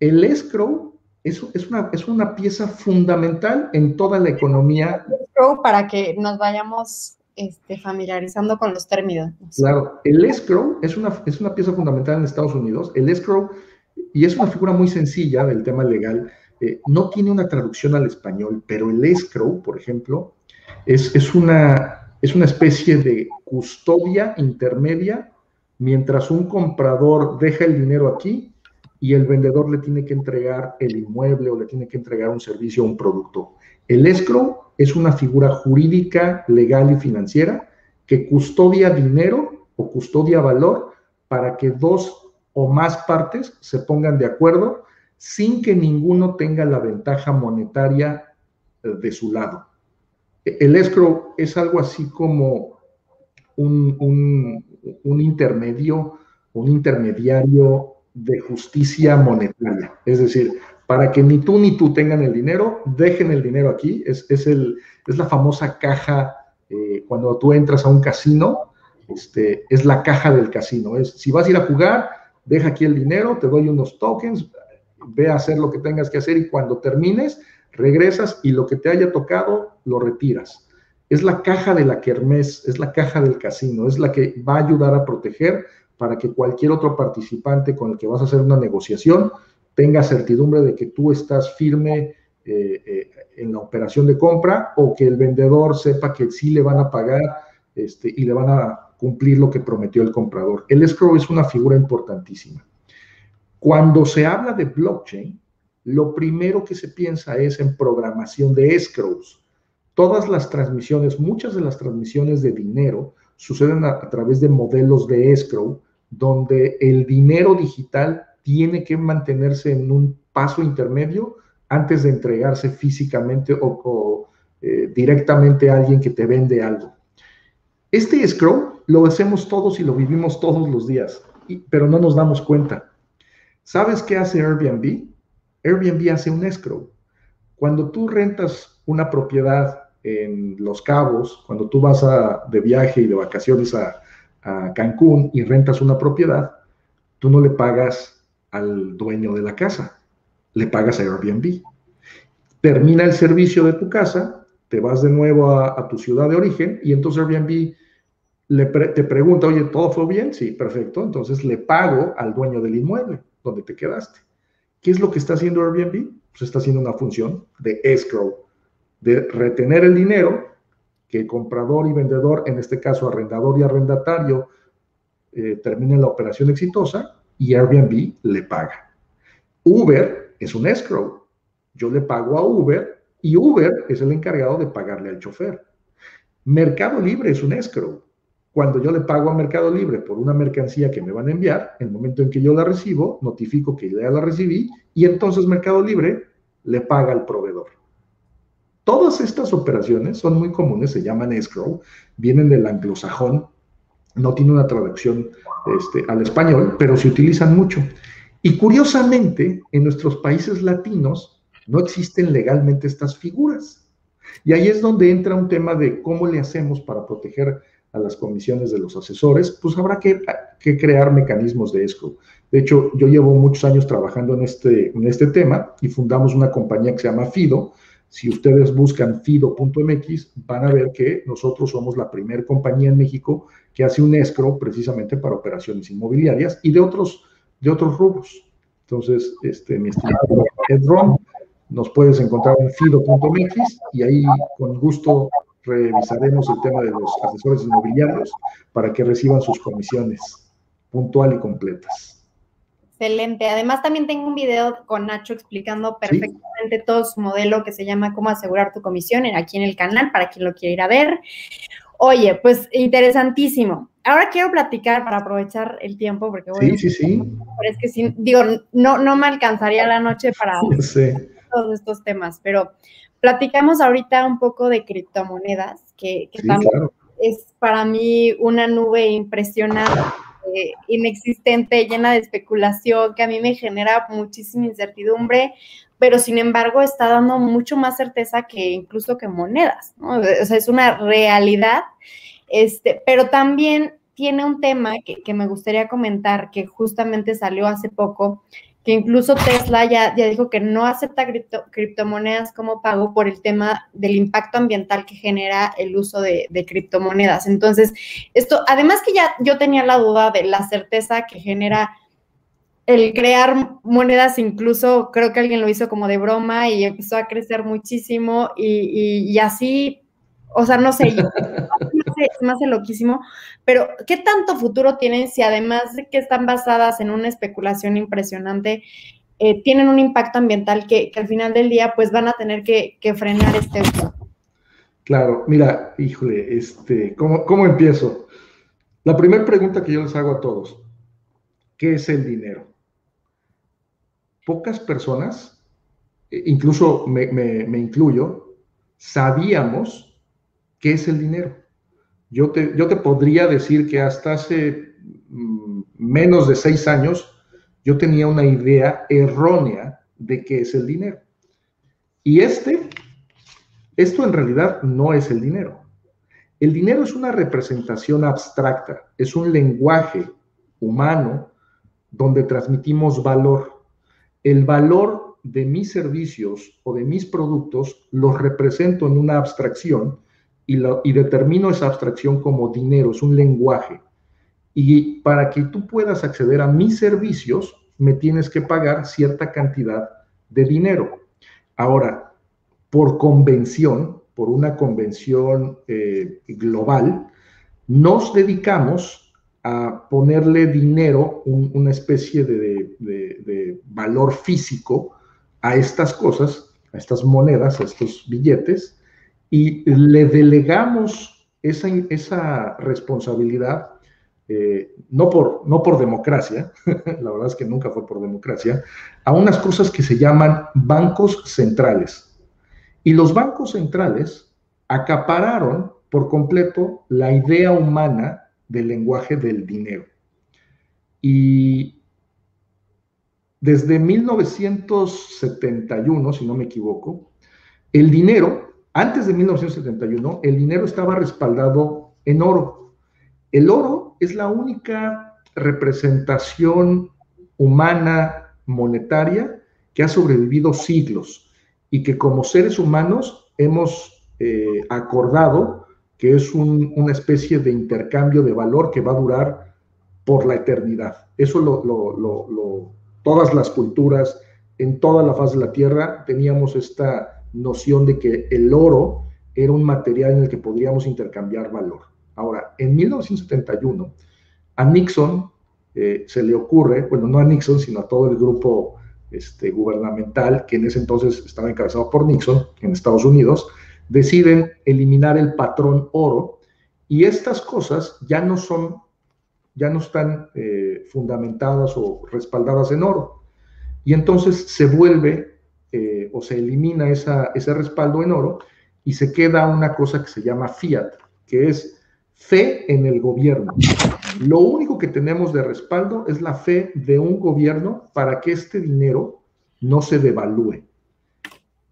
El escrow es, es, una, es una pieza fundamental en toda la economía. Escrow, para que nos vayamos... este, familiarizando con los términos. Claro, el escrow es una, es una pieza fundamental en Estados Unidos. El escrow, y es una figura muy sencilla del tema legal, eh, no tiene una traducción al español, pero el escrow, por ejemplo, es, es, una, es una especie de custodia intermedia mientras un comprador deja el dinero aquí y el vendedor le tiene que entregar el inmueble o le tiene que entregar un servicio o un producto. El escrow es una figura jurídica, legal y financiera que custodia dinero o custodia valor para que dos o más partes se pongan de acuerdo sin que ninguno tenga la ventaja monetaria de su lado. El escrow es algo así como un, un, un intermedio, un intermediario de justicia monetaria, es decir, para que ni tú ni tú tengan el dinero, dejen el dinero aquí, es, es, el, es la famosa caja, eh, cuando tú entras a un casino, este, es la caja del casino, es si vas a ir a jugar, deja aquí el dinero, te doy unos tokens, ve a hacer lo que tengas que hacer y cuando termines, regresas y lo que te haya tocado, lo retiras. Es la caja de la kermés, es la caja del casino, es la que va a ayudar a proteger para que cualquier otro participante con el que vas a hacer una negociación tenga certidumbre de que tú estás firme eh, eh, en la operación de compra o que el vendedor sepa que sí le van a pagar este, y le van a cumplir lo que prometió el comprador. El escrow es una figura importantísima. Cuando se habla de blockchain, lo primero que se piensa es en programación de escrows. Todas las transmisiones, muchas de las transmisiones de dinero suceden a, a través de modelos de escrow, donde el dinero digital tiene que mantenerse en un paso intermedio antes de entregarse físicamente o, o eh, directamente a alguien que te vende algo. Este escrow lo hacemos todos y lo vivimos todos los días, y, pero no nos damos cuenta. ¿Sabes qué hace Airbnb? Airbnb hace un escrow. Cuando tú rentas una propiedad en Los Cabos, cuando tú vas a, de viaje y de vacaciones a, a Cancún y rentas una propiedad, tú no le pagas al dueño de la casa, le pagas a Airbnb. Termina el servicio de tu casa, te vas de nuevo a, a tu ciudad de origen y entonces Airbnb le pre, te pregunta, oye, ¿todo fue bien? Sí, perfecto, entonces le pago al dueño del inmueble donde te quedaste. ¿Qué es lo que está haciendo Airbnb? Pues está haciendo una función de escrow, de retener el dinero que el comprador y vendedor, en este caso arrendador y arrendatario, eh, terminen la operación exitosa y Airbnb le paga. Uber es un escrow. Yo le pago a Uber y Uber es el encargado de pagarle al chofer. Mercado Libre es un escrow. Cuando yo le pago a Mercado Libre por una mercancía que me van a enviar, en el momento en que yo la recibo, notifico que ya la recibí y entonces Mercado Libre le paga al proveedor. Todas estas operaciones son muy comunes, se llaman escrow, vienen del anglosajón, no tiene una traducción este, al español, pero se utilizan mucho. Y curiosamente, en nuestros países latinos no existen legalmente estas figuras. Y ahí es donde entra un tema de cómo le hacemos para proteger a las comisiones de los asesores, pues habrá que, que crear mecanismos de escrow. De hecho, yo llevo muchos años trabajando en este, en este tema y fundamos una compañía que se llama FIDO. Si ustedes buscan fido punto m x, van a ver que nosotros somos la primera compañía en México que hace un escrow precisamente para operaciones inmobiliarias y de otros, de otros rubros. Entonces, este, mi estimado Edron, nos puedes encontrar en fido punto m x y ahí con gusto revisaremos el tema de los asesores inmobiliarios para que reciban sus comisiones puntual y completas. Excelente. Además, también tengo un video con Nacho explicando perfectamente ¿Sí? todo su modelo que se llama Cómo asegurar tu comisión aquí en el canal para quien lo quiera ir a ver. Oye, pues interesantísimo. Ahora quiero platicar para aprovechar el tiempo porque voy sí, a... sí, sí. Pero es que sí, digo, no, no me alcanzaría la noche para sí, todos estos temas, pero platicamos ahorita un poco de criptomonedas, que, que sí, también claro. es para mí una nube impresionante, eh, inexistente, llena de especulación, que a mí me genera muchísima incertidumbre, pero sin embargo está dando mucho más certeza que incluso que monedas, ¿no? O sea, es una realidad, este, pero también tiene un tema que, que me gustaría comentar, que justamente salió hace poco, que incluso Tesla ya, ya dijo que no acepta cripto, criptomonedas como pago por el tema del impacto ambiental que genera el uso de, de criptomonedas. Entonces, esto, además que ya yo tenía la duda de la certeza que genera el crear monedas, incluso creo que alguien lo hizo como de broma y empezó a crecer muchísimo y, y, y así, o sea, no sé, yo, es más loquísimo, pero ¿qué tanto futuro tienen si además de que están basadas en una especulación impresionante, eh, tienen un impacto ambiental que, que al final del día pues van a tener que, que frenar este uso? Claro, mira, híjole, este, ¿cómo, cómo empiezo? La primera pregunta que yo les hago a todos, ¿qué es el dinero? Pocas personas, incluso me, me, me incluyo, sabíamos qué es el dinero. Yo te, yo te podría decir que hasta hace menos de seis años yo tenía una idea errónea de qué es el dinero. Y este, esto en realidad no es el dinero. El dinero es una representación abstracta, es un lenguaje humano donde transmitimos valor. El valor de mis servicios o de mis productos los represento en una abstracción Y, lo, y determino esa abstracción como dinero, es un lenguaje. Y para que tú puedas acceder a mis servicios, me tienes que pagar cierta cantidad de dinero. Ahora, por convención, por una convención eh, global, nos dedicamos a ponerle dinero, un, una especie de, de, de valor físico a estas cosas, a estas monedas, a estos billetes, y le delegamos esa, esa responsabilidad, eh, no, por, no por democracia, la verdad es que nunca fue por democracia, a unas cosas que se llaman bancos centrales. Y los bancos centrales acapararon por completo la idea humana del lenguaje del dinero. Y desde mil novecientos setenta y uno, si no me equivoco, el dinero... Antes de mil novecientos setenta y uno, el dinero estaba respaldado en oro. El oro es la única representación humana monetaria que ha sobrevivido siglos y que como seres humanos hemos eh, acordado que es un, una especie de intercambio de valor que va a durar por la eternidad. Eso lo, lo, lo, lo, todas las culturas, en toda la faz de la Tierra, teníamos esta... noción de que el oro era un material en el que podríamos intercambiar valor. Ahora, en mil novecientos setenta y uno, a Nixon eh, se le ocurre, bueno, no a Nixon, sino a todo el grupo este, gubernamental, que en ese entonces estaba encabezado por Nixon, en Estados Unidos, deciden eliminar el patrón oro, y estas cosas ya no son, ya no están eh, fundamentadas o respaldadas en oro. Y entonces se vuelve... Eh, o se elimina esa, ese respaldo en oro y se queda una cosa que se llama fiat, que es fe en el gobierno. Lo único que tenemos de respaldo es la fe de un gobierno para que este dinero no se devalúe.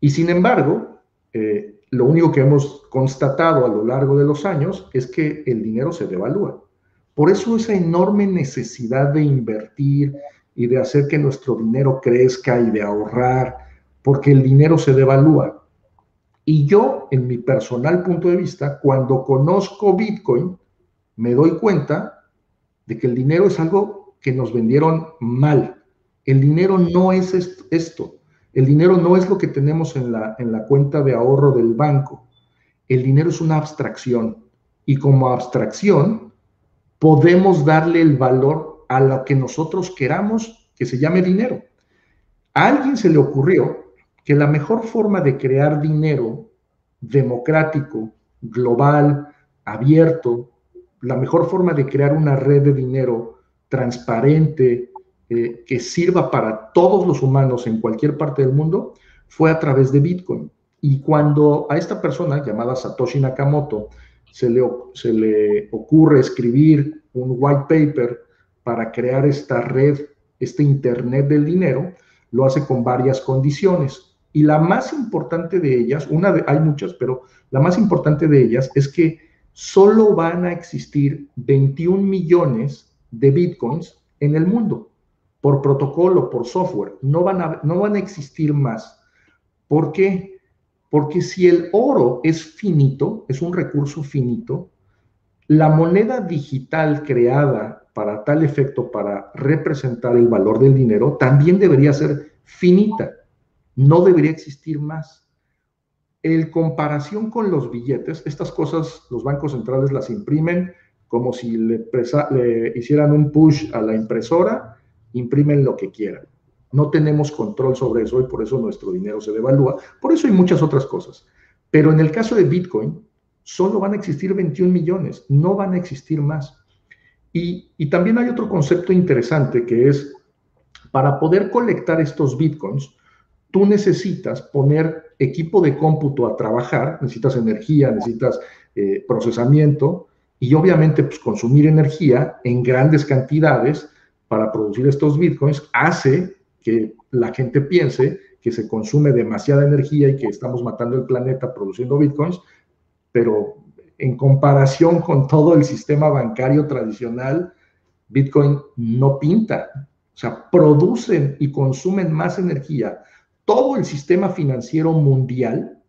Y sin embargo, eh, lo único que hemos constatado a lo largo de los años es que el dinero se devalúa. Por eso esa enorme necesidad de invertir y de hacer que nuestro dinero crezca y de ahorrar, porque el dinero se devalúa. Y yo, en mi personal punto de vista, cuando conozco Bitcoin, me doy cuenta de que el dinero es algo que nos vendieron mal. El dinero no es esto. El dinero no es lo que tenemos en la, en la cuenta de ahorro del banco. El dinero es una abstracción. Y como abstracción, podemos darle el valor a lo que nosotros queramos que se llame dinero. A alguien se le ocurrió que la mejor forma de crear dinero democrático, global, abierto, la mejor forma de crear una red de dinero transparente, eh, que sirva para todos los humanos en cualquier parte del mundo, fue a través de Bitcoin. Y cuando a esta persona, llamada Satoshi Nakamoto, se le, se le ocurre escribir un white paper para crear esta red, este Internet del dinero, lo hace con varias condiciones. Y la más importante de ellas, una de, hay muchas, pero la más importante de ellas es que solo van a existir veintiún millones de bitcoins en el mundo. por protocolo, por software, no van a, no van a existir más. ¿Por qué? Porque si el oro es finito, es un recurso finito, la moneda digital creada para tal efecto, para representar el valor del dinero, también debería ser finita, no debería existir más. En comparación con los billetes, estas cosas los bancos centrales las imprimen como si le, presa, le hicieran un push a la impresora, imprimen lo que quieran. No tenemos control sobre eso y por eso nuestro dinero se devalúa, por eso hay muchas otras cosas. Pero en el caso de Bitcoin, solo van a existir veintiún millones, no van a existir más. Y, y también hay otro concepto interesante que es, para poder colectar estos Bitcoins, tú necesitas poner equipo de cómputo a trabajar, necesitas energía, necesitas eh, procesamiento y obviamente pues, consumir energía en grandes cantidades para producir estos Bitcoins hace que la gente piense que se consume demasiada energía y que estamos matando el planeta produciendo Bitcoins, pero en comparación con todo el sistema bancario tradicional, Bitcoin no pinta. O sea, producen y consumen más energía todo el sistema financiero mundial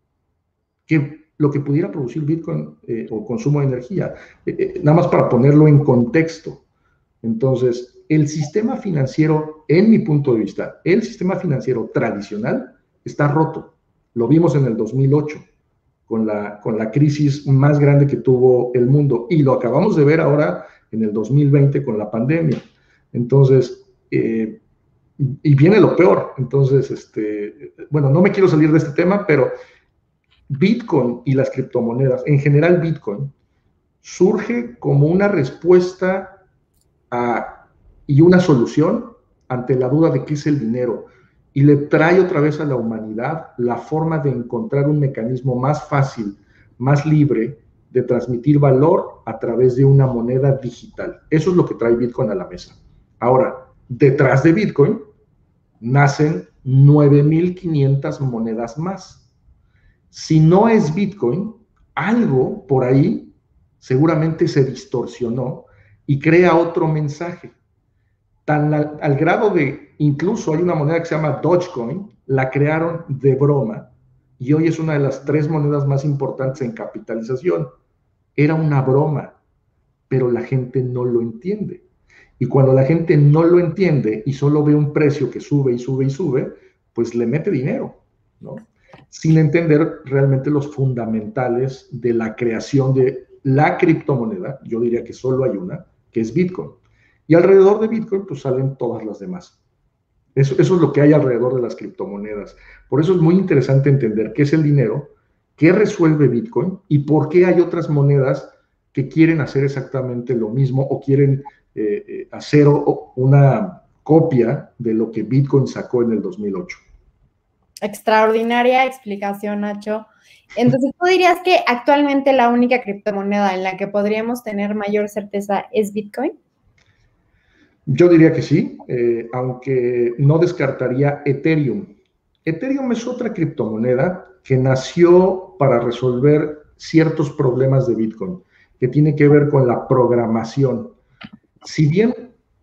que lo que pudiera producir Bitcoin eh, o consumo de energía. Eh, eh, nada más para ponerlo en contexto. Entonces, el sistema financiero, en mi punto de vista, el sistema financiero tradicional está roto. Lo vimos en el dos mil ocho. Con la, con la crisis más grande que tuvo el mundo. Y lo acabamos de ver ahora en el dos mil veinte con la pandemia. Entonces, eh, y viene lo peor. Entonces, este, bueno, no me quiero salir de este tema, pero Bitcoin y las criptomonedas, en general Bitcoin, surge como una respuesta a, y una solución ante la duda de qué es el dinero. Y le trae otra vez a la humanidad la forma de encontrar un mecanismo más fácil, más libre, de transmitir valor a través de una moneda digital. Eso es lo que trae Bitcoin a la mesa. Ahora, detrás de Bitcoin nacen nueve mil quinientas monedas más. Si no es Bitcoin, algo por ahí seguramente se distorsionó y crea otro mensaje. Tan al, al grado de... Incluso hay una moneda que se llama Dogecoin, la crearon de broma y hoy es una de las tres monedas más importantes en capitalización. Era una broma, pero la gente no lo entiende. Y cuando la gente no lo entiende y solo ve un precio que sube y sube y sube, pues le mete dinero, ¿no? Sin entender realmente los fundamentales de la creación de la criptomoneda, yo diría que solo hay una, que es Bitcoin. Y alrededor de Bitcoin pues salen todas las demás. Eso, eso es lo que hay alrededor de las criptomonedas. Por eso es muy interesante entender qué es el dinero, qué resuelve Bitcoin y por qué hay otras monedas que quieren hacer exactamente lo mismo o quieren eh, hacer una copia de lo que Bitcoin sacó en el dos mil ocho. Extraordinaria explicación, Nacho. Entonces, ¿tú dirías que actualmente la única criptomoneda en la que podríamos tener mayor certeza es Bitcoin? Yo diría que sí, eh, aunque no descartaría Ethereum. Ethereum es otra criptomoneda que nació para resolver ciertos problemas de Bitcoin, que tiene que ver con la programación. Si bien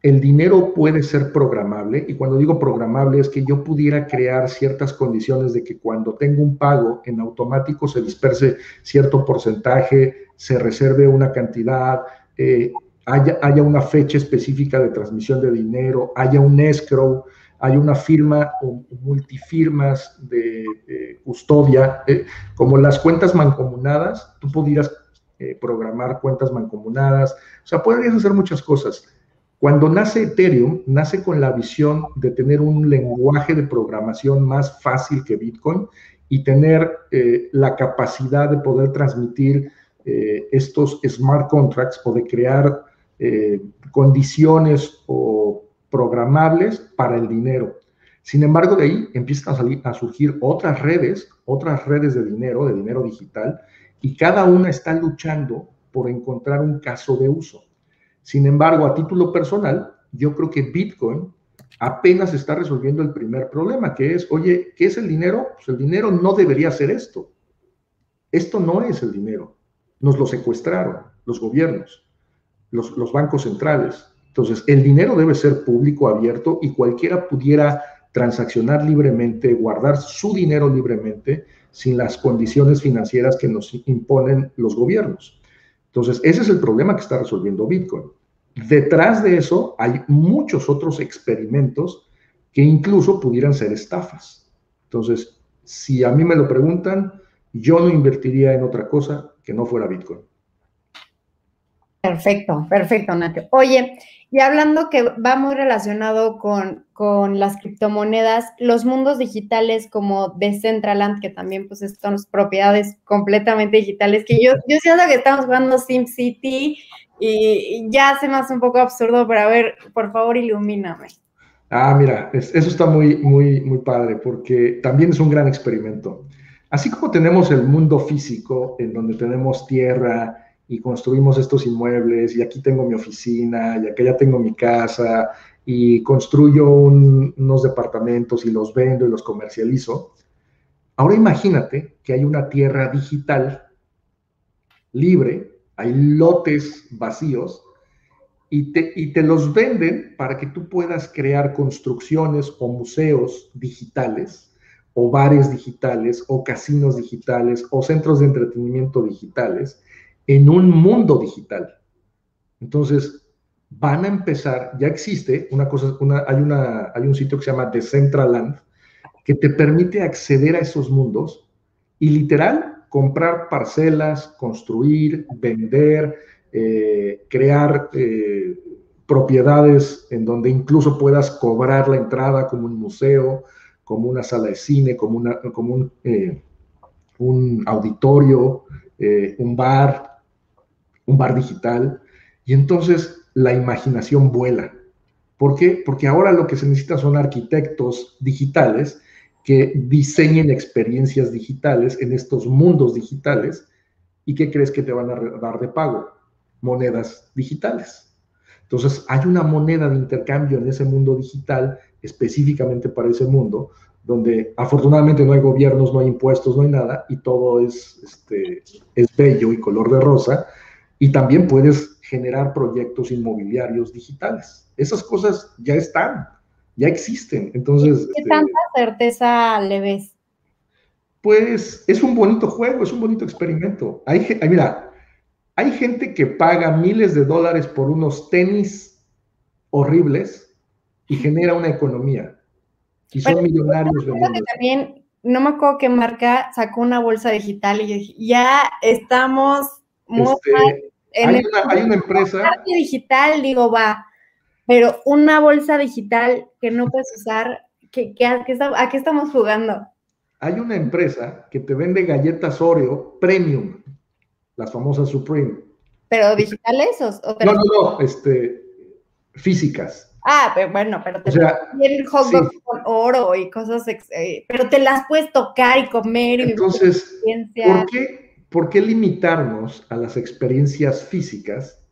el dinero puede ser programable, y cuando digo programable es que yo pudiera crear ciertas condiciones de que cuando tengo un pago, en automático se disperse cierto porcentaje, se reserve una cantidad, eh, Haya, haya una fecha específica de transmisión de dinero, haya un escrow, haya una firma o multifirmas de eh, custodia. Eh, como las cuentas mancomunadas, tú pudieras eh, programar cuentas mancomunadas. O sea, podrías hacer muchas cosas. Cuando nace Ethereum, nace con la visión de tener un lenguaje de programación más fácil que Bitcoin y tener eh, la capacidad de poder transmitir eh, estos smart contracts o de crear Eh, condiciones o programables para el dinero. Sin embargo, de ahí empiezan a, salir, a surgir otras redes, otras redes de dinero, de dinero digital, y cada una está luchando por encontrar un caso de uso. Sin embargo, a título personal, yo creo que Bitcoin apenas está resolviendo el primer problema, que es, oye, ¿qué es el dinero? Pues el dinero no debería ser esto. Esto no es el dinero. Nos lo secuestraron los gobiernos. Los, los bancos centrales, Entonces, el dinero debe ser público, abierto, y cualquiera pudiera transaccionar libremente, guardar su dinero libremente, sin las condiciones financieras que nos imponen los gobiernos. Entonces, ese es el problema que está resolviendo Bitcoin. Detrás de eso hay muchos otros experimentos que incluso pudieran ser estafas. Entonces, si a mí me lo preguntan, yo no invertiría en otra cosa que no fuera Bitcoin. Perfecto, perfecto, Nacho. Oye, y hablando que va muy relacionado con, con las criptomonedas, los mundos digitales como Decentraland, que también pues son propiedades completamente digitales, que yo, yo siento que estamos jugando SimCity y ya se me hace un poco absurdo, pero a ver, por favor, ilumíname. Ah, mira, es, eso está muy, muy, muy padre, porque también es un gran experimento. Así como tenemos el mundo físico, en donde tenemos tierra, y construimos estos inmuebles, y aquí tengo mi oficina, y acá ya tengo mi casa, y construyo un, unos departamentos, y los vendo y los comercializo. Ahora imagínate que hay una tierra digital, libre, hay lotes vacíos, y te, y te los venden para que tú puedas crear construcciones o museos digitales, o bares digitales, o casinos digitales, o centros de entretenimiento digitales, en un mundo digital. Entonces, van a empezar, ya existe, una cosa, una, hay, una, hay un sitio que se llama Decentraland, que te permite acceder a esos mundos y literal comprar parcelas, construir, vender, eh, crear eh, propiedades en donde incluso puedas cobrar la entrada como un museo, como una sala de cine, como, una, como un, eh, un auditorio, eh, un bar, un bar digital, y entonces la imaginación vuela. ¿Por qué? Porque ahora lo que se necesita son arquitectos digitales que diseñen experiencias digitales en estos mundos digitales. ¿Y qué crees que te van a dar de pago? Monedas digitales. Entonces, hay una moneda de intercambio en ese mundo digital, específicamente para ese mundo, donde afortunadamente no hay gobiernos, no hay impuestos, no hay nada, y todo es, este, es bello y color de rosa. Y también puedes generar proyectos inmobiliarios digitales. Esas cosas ya están, ya existen. Entonces, ¿qué este, tanta certeza le ves? Pues es un bonito juego, es un bonito experimento. Hay, mira, hay gente que paga miles de dólares por unos tenis horribles y genera una economía. Y son bueno, millonarios de mundo. También, no me acuerdo qué marca sacó una bolsa digital y yo dije, ya estamos... Este, en hay, el, una, hay una empresa digital, digo, va, pero una bolsa digital que no puedes usar, que, que, a, que, ¿a qué estamos jugando? Hay una empresa que te vende galletas Oreo Premium, las famosas Supreme. ¿Pero digitales o, o no, no, no, este, físicas? Ah, pero bueno, pero te viene el hot dog sí. con oro y cosas, eh, pero te las puedes tocar y comer. Y entonces, ¿por qué? ¿Por qué limitarnos a las experiencias físicas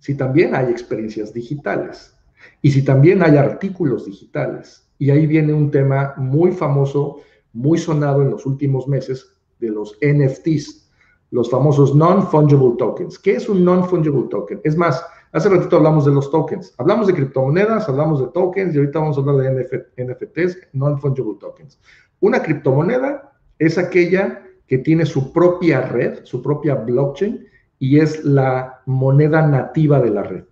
si también hay experiencias digitales? Y si también hay artículos digitales. Y ahí viene un tema muy famoso, muy sonado en los últimos meses, de los N F Ts, los famosos Non-Fungible Tokens. ¿Qué es un Non-Fungible Token? Es más, hace ratito hablamos de los tokens. Hablamos de criptomonedas, hablamos de tokens, y ahorita vamos a hablar de N F Ts, Non-Fungible Tokens. Una criptomoneda es aquella que tiene su propia red, su propia blockchain, y es la moneda nativa de la red.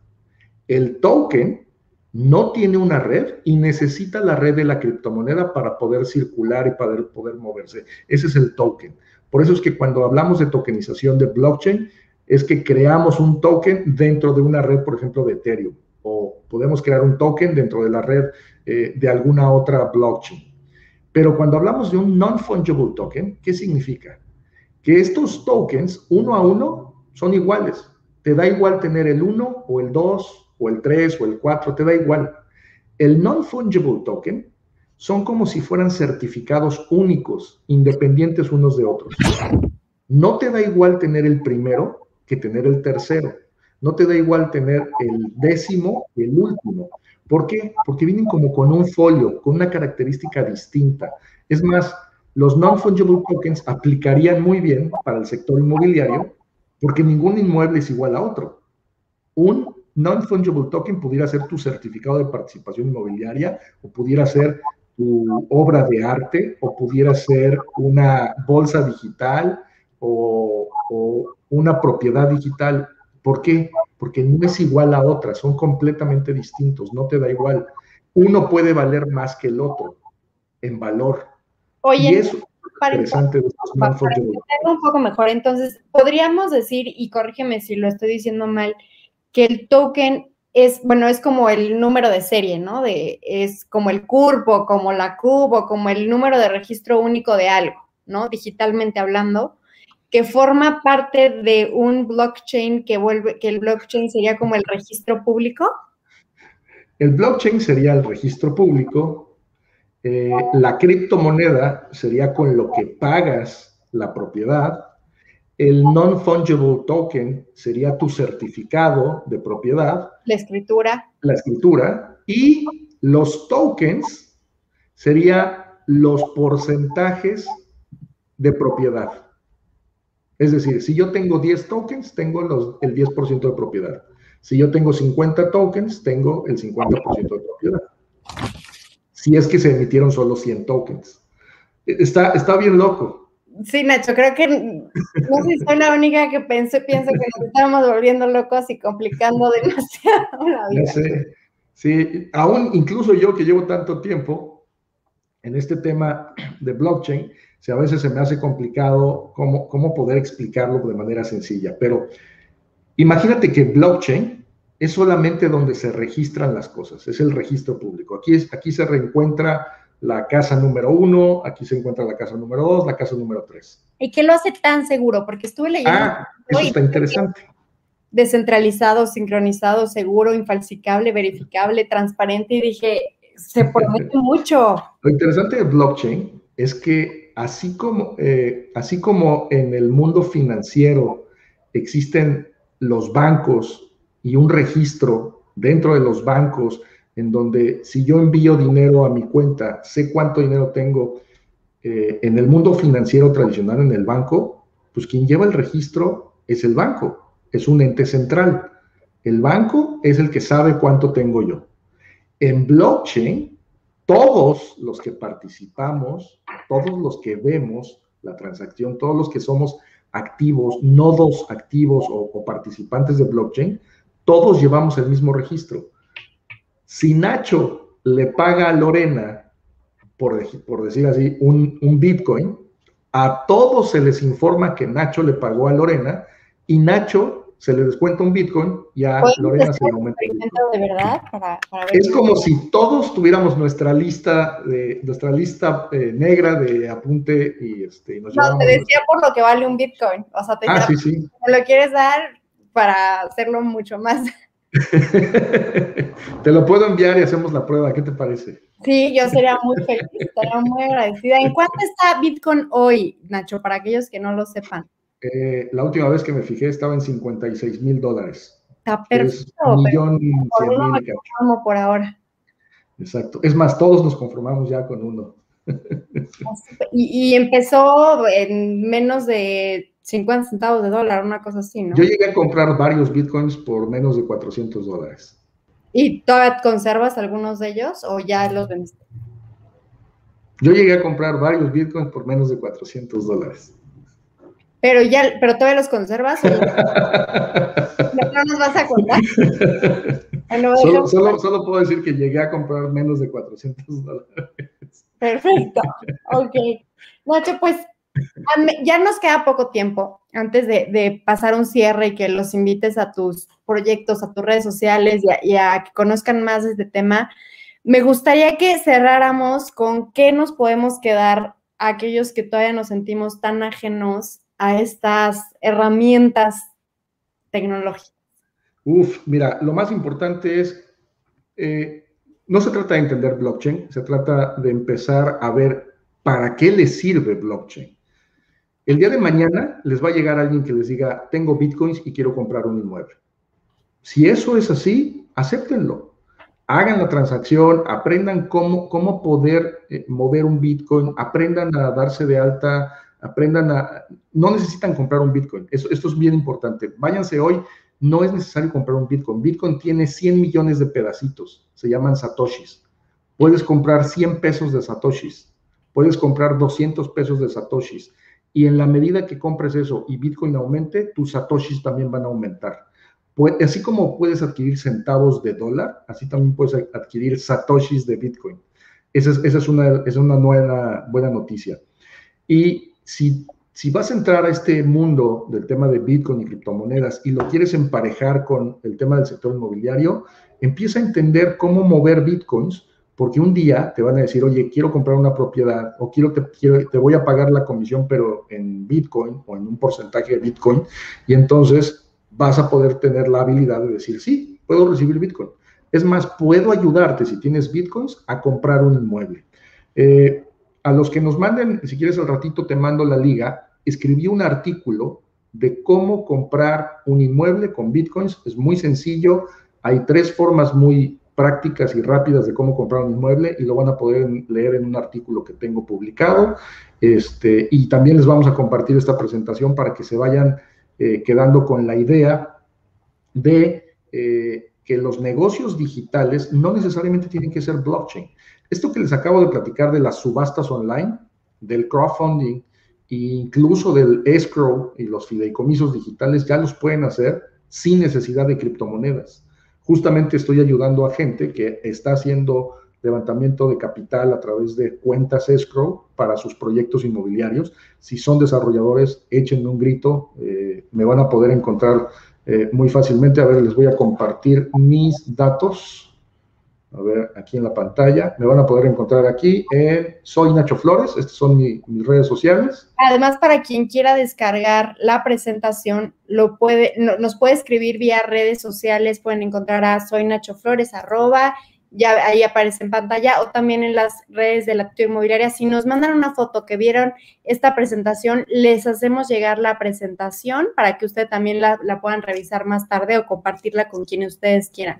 El token no tiene una red y necesita la red de la criptomoneda para poder circular y para poder moverse. Ese es el token. Por eso es que cuando hablamos de tokenización de blockchain, es que creamos un token dentro de una red, por ejemplo, de Ethereum, o podemos crear un token dentro de la red eh, de alguna otra blockchain. Pero cuando hablamos de un non-fungible token, ¿qué significa? Que estos tokens, uno a uno, son iguales. Te da igual tener el uno, o el dos, o el tres, o el cuatro, te da igual. El non-fungible token son como si fueran certificados únicos, independientes unos de otros. No te da igual tener el primero que tener el tercero. No te da igual tener el décimo que el último. ¿Por qué? Porque vienen como con un folio, con una característica distinta. Es más, los non-fungible tokens aplicarían muy bien para el sector inmobiliario porque ningún inmueble es igual a otro. Un non-fungible token pudiera ser tu certificado de participación inmobiliaria, o pudiera ser tu obra de arte, o pudiera ser una bolsa digital, o, o una propiedad digital. ¿Por qué? Porque no es igual a otra, son completamente distintos, no te da igual. Uno puede valer más que el otro en valor. Oye, y eso es interesante. Para entenderlo un poco mejor, entonces, podríamos decir, y corrígeme si lo estoy diciendo mal, que el token es, bueno, es como el número de serie, ¿no? De, es como el curvo, como la cubo, como el número de registro único de algo, ¿no? Digitalmente hablando, que forma parte de un blockchain que vuelve, que el blockchain sería como el registro público. El blockchain sería el registro público, eh, la criptomoneda sería con lo que pagas la propiedad, el non-fungible token sería tu certificado de propiedad, la escritura, la escritura, y los tokens serían los porcentajes de propiedad. Es decir, si yo tengo diez tokens, tengo los, el diez por ciento de propiedad. Si yo tengo cincuenta tokens, tengo el cincuenta por ciento de propiedad. Si es que se emitieron solo cien tokens. Está, está bien loco. Sí, Nacho, creo que no sé si soy la única que pensé, pienso que nos estábamos volviendo locos y complicando demasiado la vida. Ya sé. Sí, aún incluso yo que llevo tanto tiempo en este tema de blockchain, si a veces se me hace complicado cómo, cómo poder explicarlo de manera sencilla, pero imagínate que blockchain es solamente donde se registran las cosas, es el registro público. Aquí, es, aquí se reencuentra la casa número uno, aquí se encuentra la casa número dos, la casa número tres. ¿Y qué lo hace tan seguro? Porque estuve leyendo... Ah, eso está interesante. Descentralizado, sincronizado, seguro, infalsificable, verificable, transparente, y dije, se promete mucho. Lo interesante de blockchain es que Así como, eh, así como en el mundo financiero existen los bancos y un registro dentro de los bancos en donde si yo envío dinero a mi cuenta, sé cuánto dinero tengo, eh, en el mundo financiero tradicional, en el banco, pues quien lleva el registro es el banco, es un ente central. El banco es el que sabe cuánto tengo yo. En blockchain, todos los que participamos, todos los que vemos la transacción, todos los que somos activos, nodos activos o, o participantes de blockchain, todos llevamos el mismo registro. Si Nacho le paga a Lorena, por, por decir así, un, un Bitcoin, a todos se les informa que Nacho le pagó a Lorena y Nacho se le descuenta un Bitcoin y a Lorena se le aumenta el Bitcoin. Es como si todos tuviéramos nuestra lista de, nuestra lista eh, negra de apunte y este. Y nos no, te decía nuestra... por lo que vale un Bitcoin. O sea, te, ah, sí, sí. te lo quieres dar para hacerlo mucho más. Te lo puedo enviar y hacemos la prueba. ¿Qué te parece? Sí, yo sería muy feliz, estaría muy agradecida. ¿En cuánto está Bitcoin hoy, Nacho? Para aquellos que no lo sepan. Eh, la última vez que me fijé estaba en cincuenta y seis mil dólares. Está perfecto. Un millón cien mil. Vamos por ahora. Exacto. Es más, todos nos conformamos ya con uno. Y, y empezó en menos de cincuenta centavos de dólar, una cosa así, ¿no? Yo llegué a comprar varios bitcoins por menos de cuatrocientos dólares. ¿Y todavía conservas algunos de ellos o ya los vendiste? Yo llegué a comprar varios bitcoins por menos de cuatrocientos dólares. Pero ya, pero todavía los conservas. ¿No, no nos vas a contar? Bueno, solo, solo, solo puedo decir que llegué a comprar menos de cuatrocientos dólares. Perfecto. Ok. Nacho, pues ya nos queda poco tiempo antes de, de pasar un cierre y que los invites a tus proyectos, a tus redes sociales y a, y a que conozcan más de este tema. Me gustaría que cerráramos con qué nos podemos quedar aquellos que todavía nos sentimos tan ajenos a estas herramientas tecnológicas. Uf, mira, lo más importante es, eh, no se trata de entender blockchain, se trata de empezar a ver para qué les sirve blockchain. El día de mañana les va a llegar alguien que les diga, tengo bitcoins y quiero comprar un inmueble. Si eso es así, acéptenlo. Hagan la transacción, aprendan cómo, cómo poder eh, mover un bitcoin, aprendan a darse de alta, aprendan a... No necesitan comprar un bitcoin, esto, esto es bien importante. Váyanse hoy no es necesario comprar un Bitcoin. Bitcoin tiene cien millones de pedacitos, se llaman satoshis. Puedes comprar cien pesos de satoshis, puedes comprar doscientos pesos de satoshis, y en la medida que compres eso y Bitcoin aumente, tus satoshis también van a aumentar. Así como puedes adquirir centavos de dólar, así también puedes adquirir satoshis de Bitcoin. Esa es, esa es, una, esa es una nueva buena noticia. Y si, si vas a entrar a este mundo del tema de Bitcoin y criptomonedas y lo quieres emparejar con el tema del sector inmobiliario, empieza a entender cómo mover Bitcoins, porque un día te van a decir, oye, quiero comprar una propiedad o quiero te, quiero, te voy a pagar la comisión, pero en Bitcoin o en un porcentaje de Bitcoin, y entonces vas a poder tener la habilidad de decir, sí, puedo recibir Bitcoin. Es más, puedo ayudarte, si tienes Bitcoins, a comprar un inmueble. Eh, a los que nos manden, si quieres al ratito te mando la liga, escribí un artículo de cómo comprar un inmueble con Bitcoins. Es muy sencillo, hay tres formas muy prácticas y rápidas de cómo comprar un inmueble y lo van a poder leer en un artículo que tengo publicado. Este, y también les vamos a compartir esta presentación para que se vayan Eh, quedando con la idea de eh, que los negocios digitales no necesariamente tienen que ser blockchain. Esto que les acabo de platicar de las subastas online, del crowdfunding, e incluso del escrow y los fideicomisos digitales, ya los pueden hacer sin necesidad de criptomonedas. Justamente estoy ayudando a gente que está haciendo levantamiento de capital a través de cuentas escrow para sus proyectos inmobiliarios. Si son desarrolladores, échenme un grito, eh, me van a poder encontrar eh, muy fácilmente. A ver, les voy a compartir mis datos, a ver, aquí en la pantalla, me van a poder encontrar aquí, en Soy Nacho Flores, estas son mi, mis redes sociales. Además, para quien quiera descargar la presentación, lo puede, no, nos puede escribir vía redes sociales, pueden encontrar a Soy Nacho Flores, arroba, ya ahí aparece en pantalla, o también en las redes de la actividad inmobiliaria. Si nos mandan una foto que vieron esta presentación, les hacemos llegar la presentación para que usted también la, la puedan revisar más tarde o compartirla con quien ustedes quieran.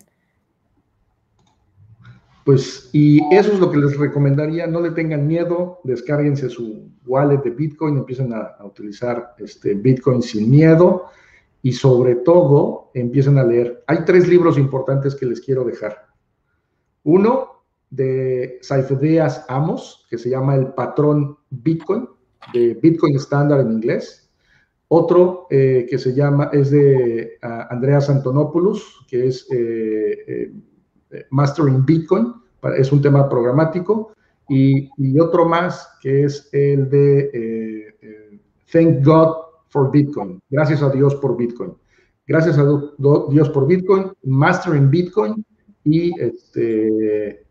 Pues, y eso es lo que les recomendaría, no le tengan miedo, descárguense su wallet de Bitcoin, empiecen a, a utilizar este Bitcoin sin miedo y sobre todo empiecen a leer. Hay tres libros importantes que les quiero dejar. Uno, de Saifedean Amos, que se llama El Patrón Bitcoin, de Bitcoin Standard en inglés. Otro eh, que se llama, es de uh, Andreas Antonopoulos, que es eh, eh, Mastering Bitcoin, es un tema programático. Y, y otro más, que es el de eh, eh, Thank God for Bitcoin, Gracias a Dios por Bitcoin. Gracias a Dios por Bitcoin, Mastering Bitcoin, y este,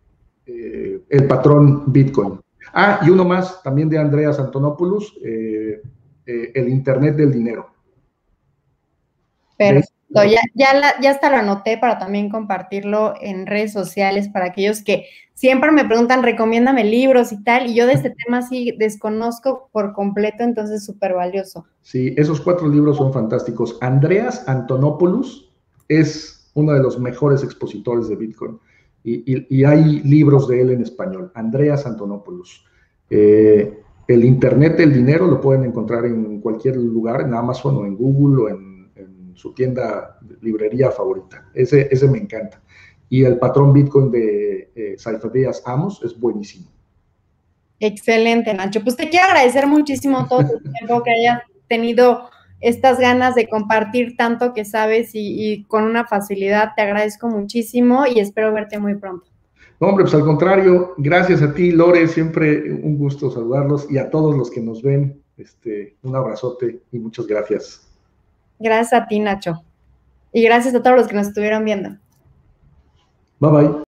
eh, El Patrón Bitcoin. Ah, y uno más, también de Andreas Antonopoulos, eh, eh, El Internet del Dinero. Perfecto, ya, ya, la, ya hasta lo anoté para también compartirlo en redes sociales para aquellos que siempre me preguntan, recomiéndame libros y tal, y yo de este tema sí desconozco por completo, entonces súper valioso. Sí, esos cuatro libros son fantásticos. Andreas Antonopoulos es uno de los mejores expositores de Bitcoin, y, y, y hay libros de él en español, Andreas Antonopoulos. Eh, el Internet del Dinero lo pueden encontrar en cualquier lugar, en Amazon o en Google o en, en su tienda, librería favorita. Ese, ese me encanta. Y El Patrón Bitcoin de eh, Saifedean Amos es buenísimo. Excelente, Nacho. Pues te quiero agradecer muchísimo todo el tiempo que hayas tenido estas ganas de compartir tanto que sabes y, y con una facilidad. Te agradezco muchísimo y espero verte muy pronto. No, hombre, pues al contrario, gracias a ti, Lore, siempre un gusto saludarlos, y a todos los que nos ven, este, un abrazote y muchas gracias. Gracias a ti, Nacho. Y gracias a todos los que nos estuvieron viendo. Bye, bye.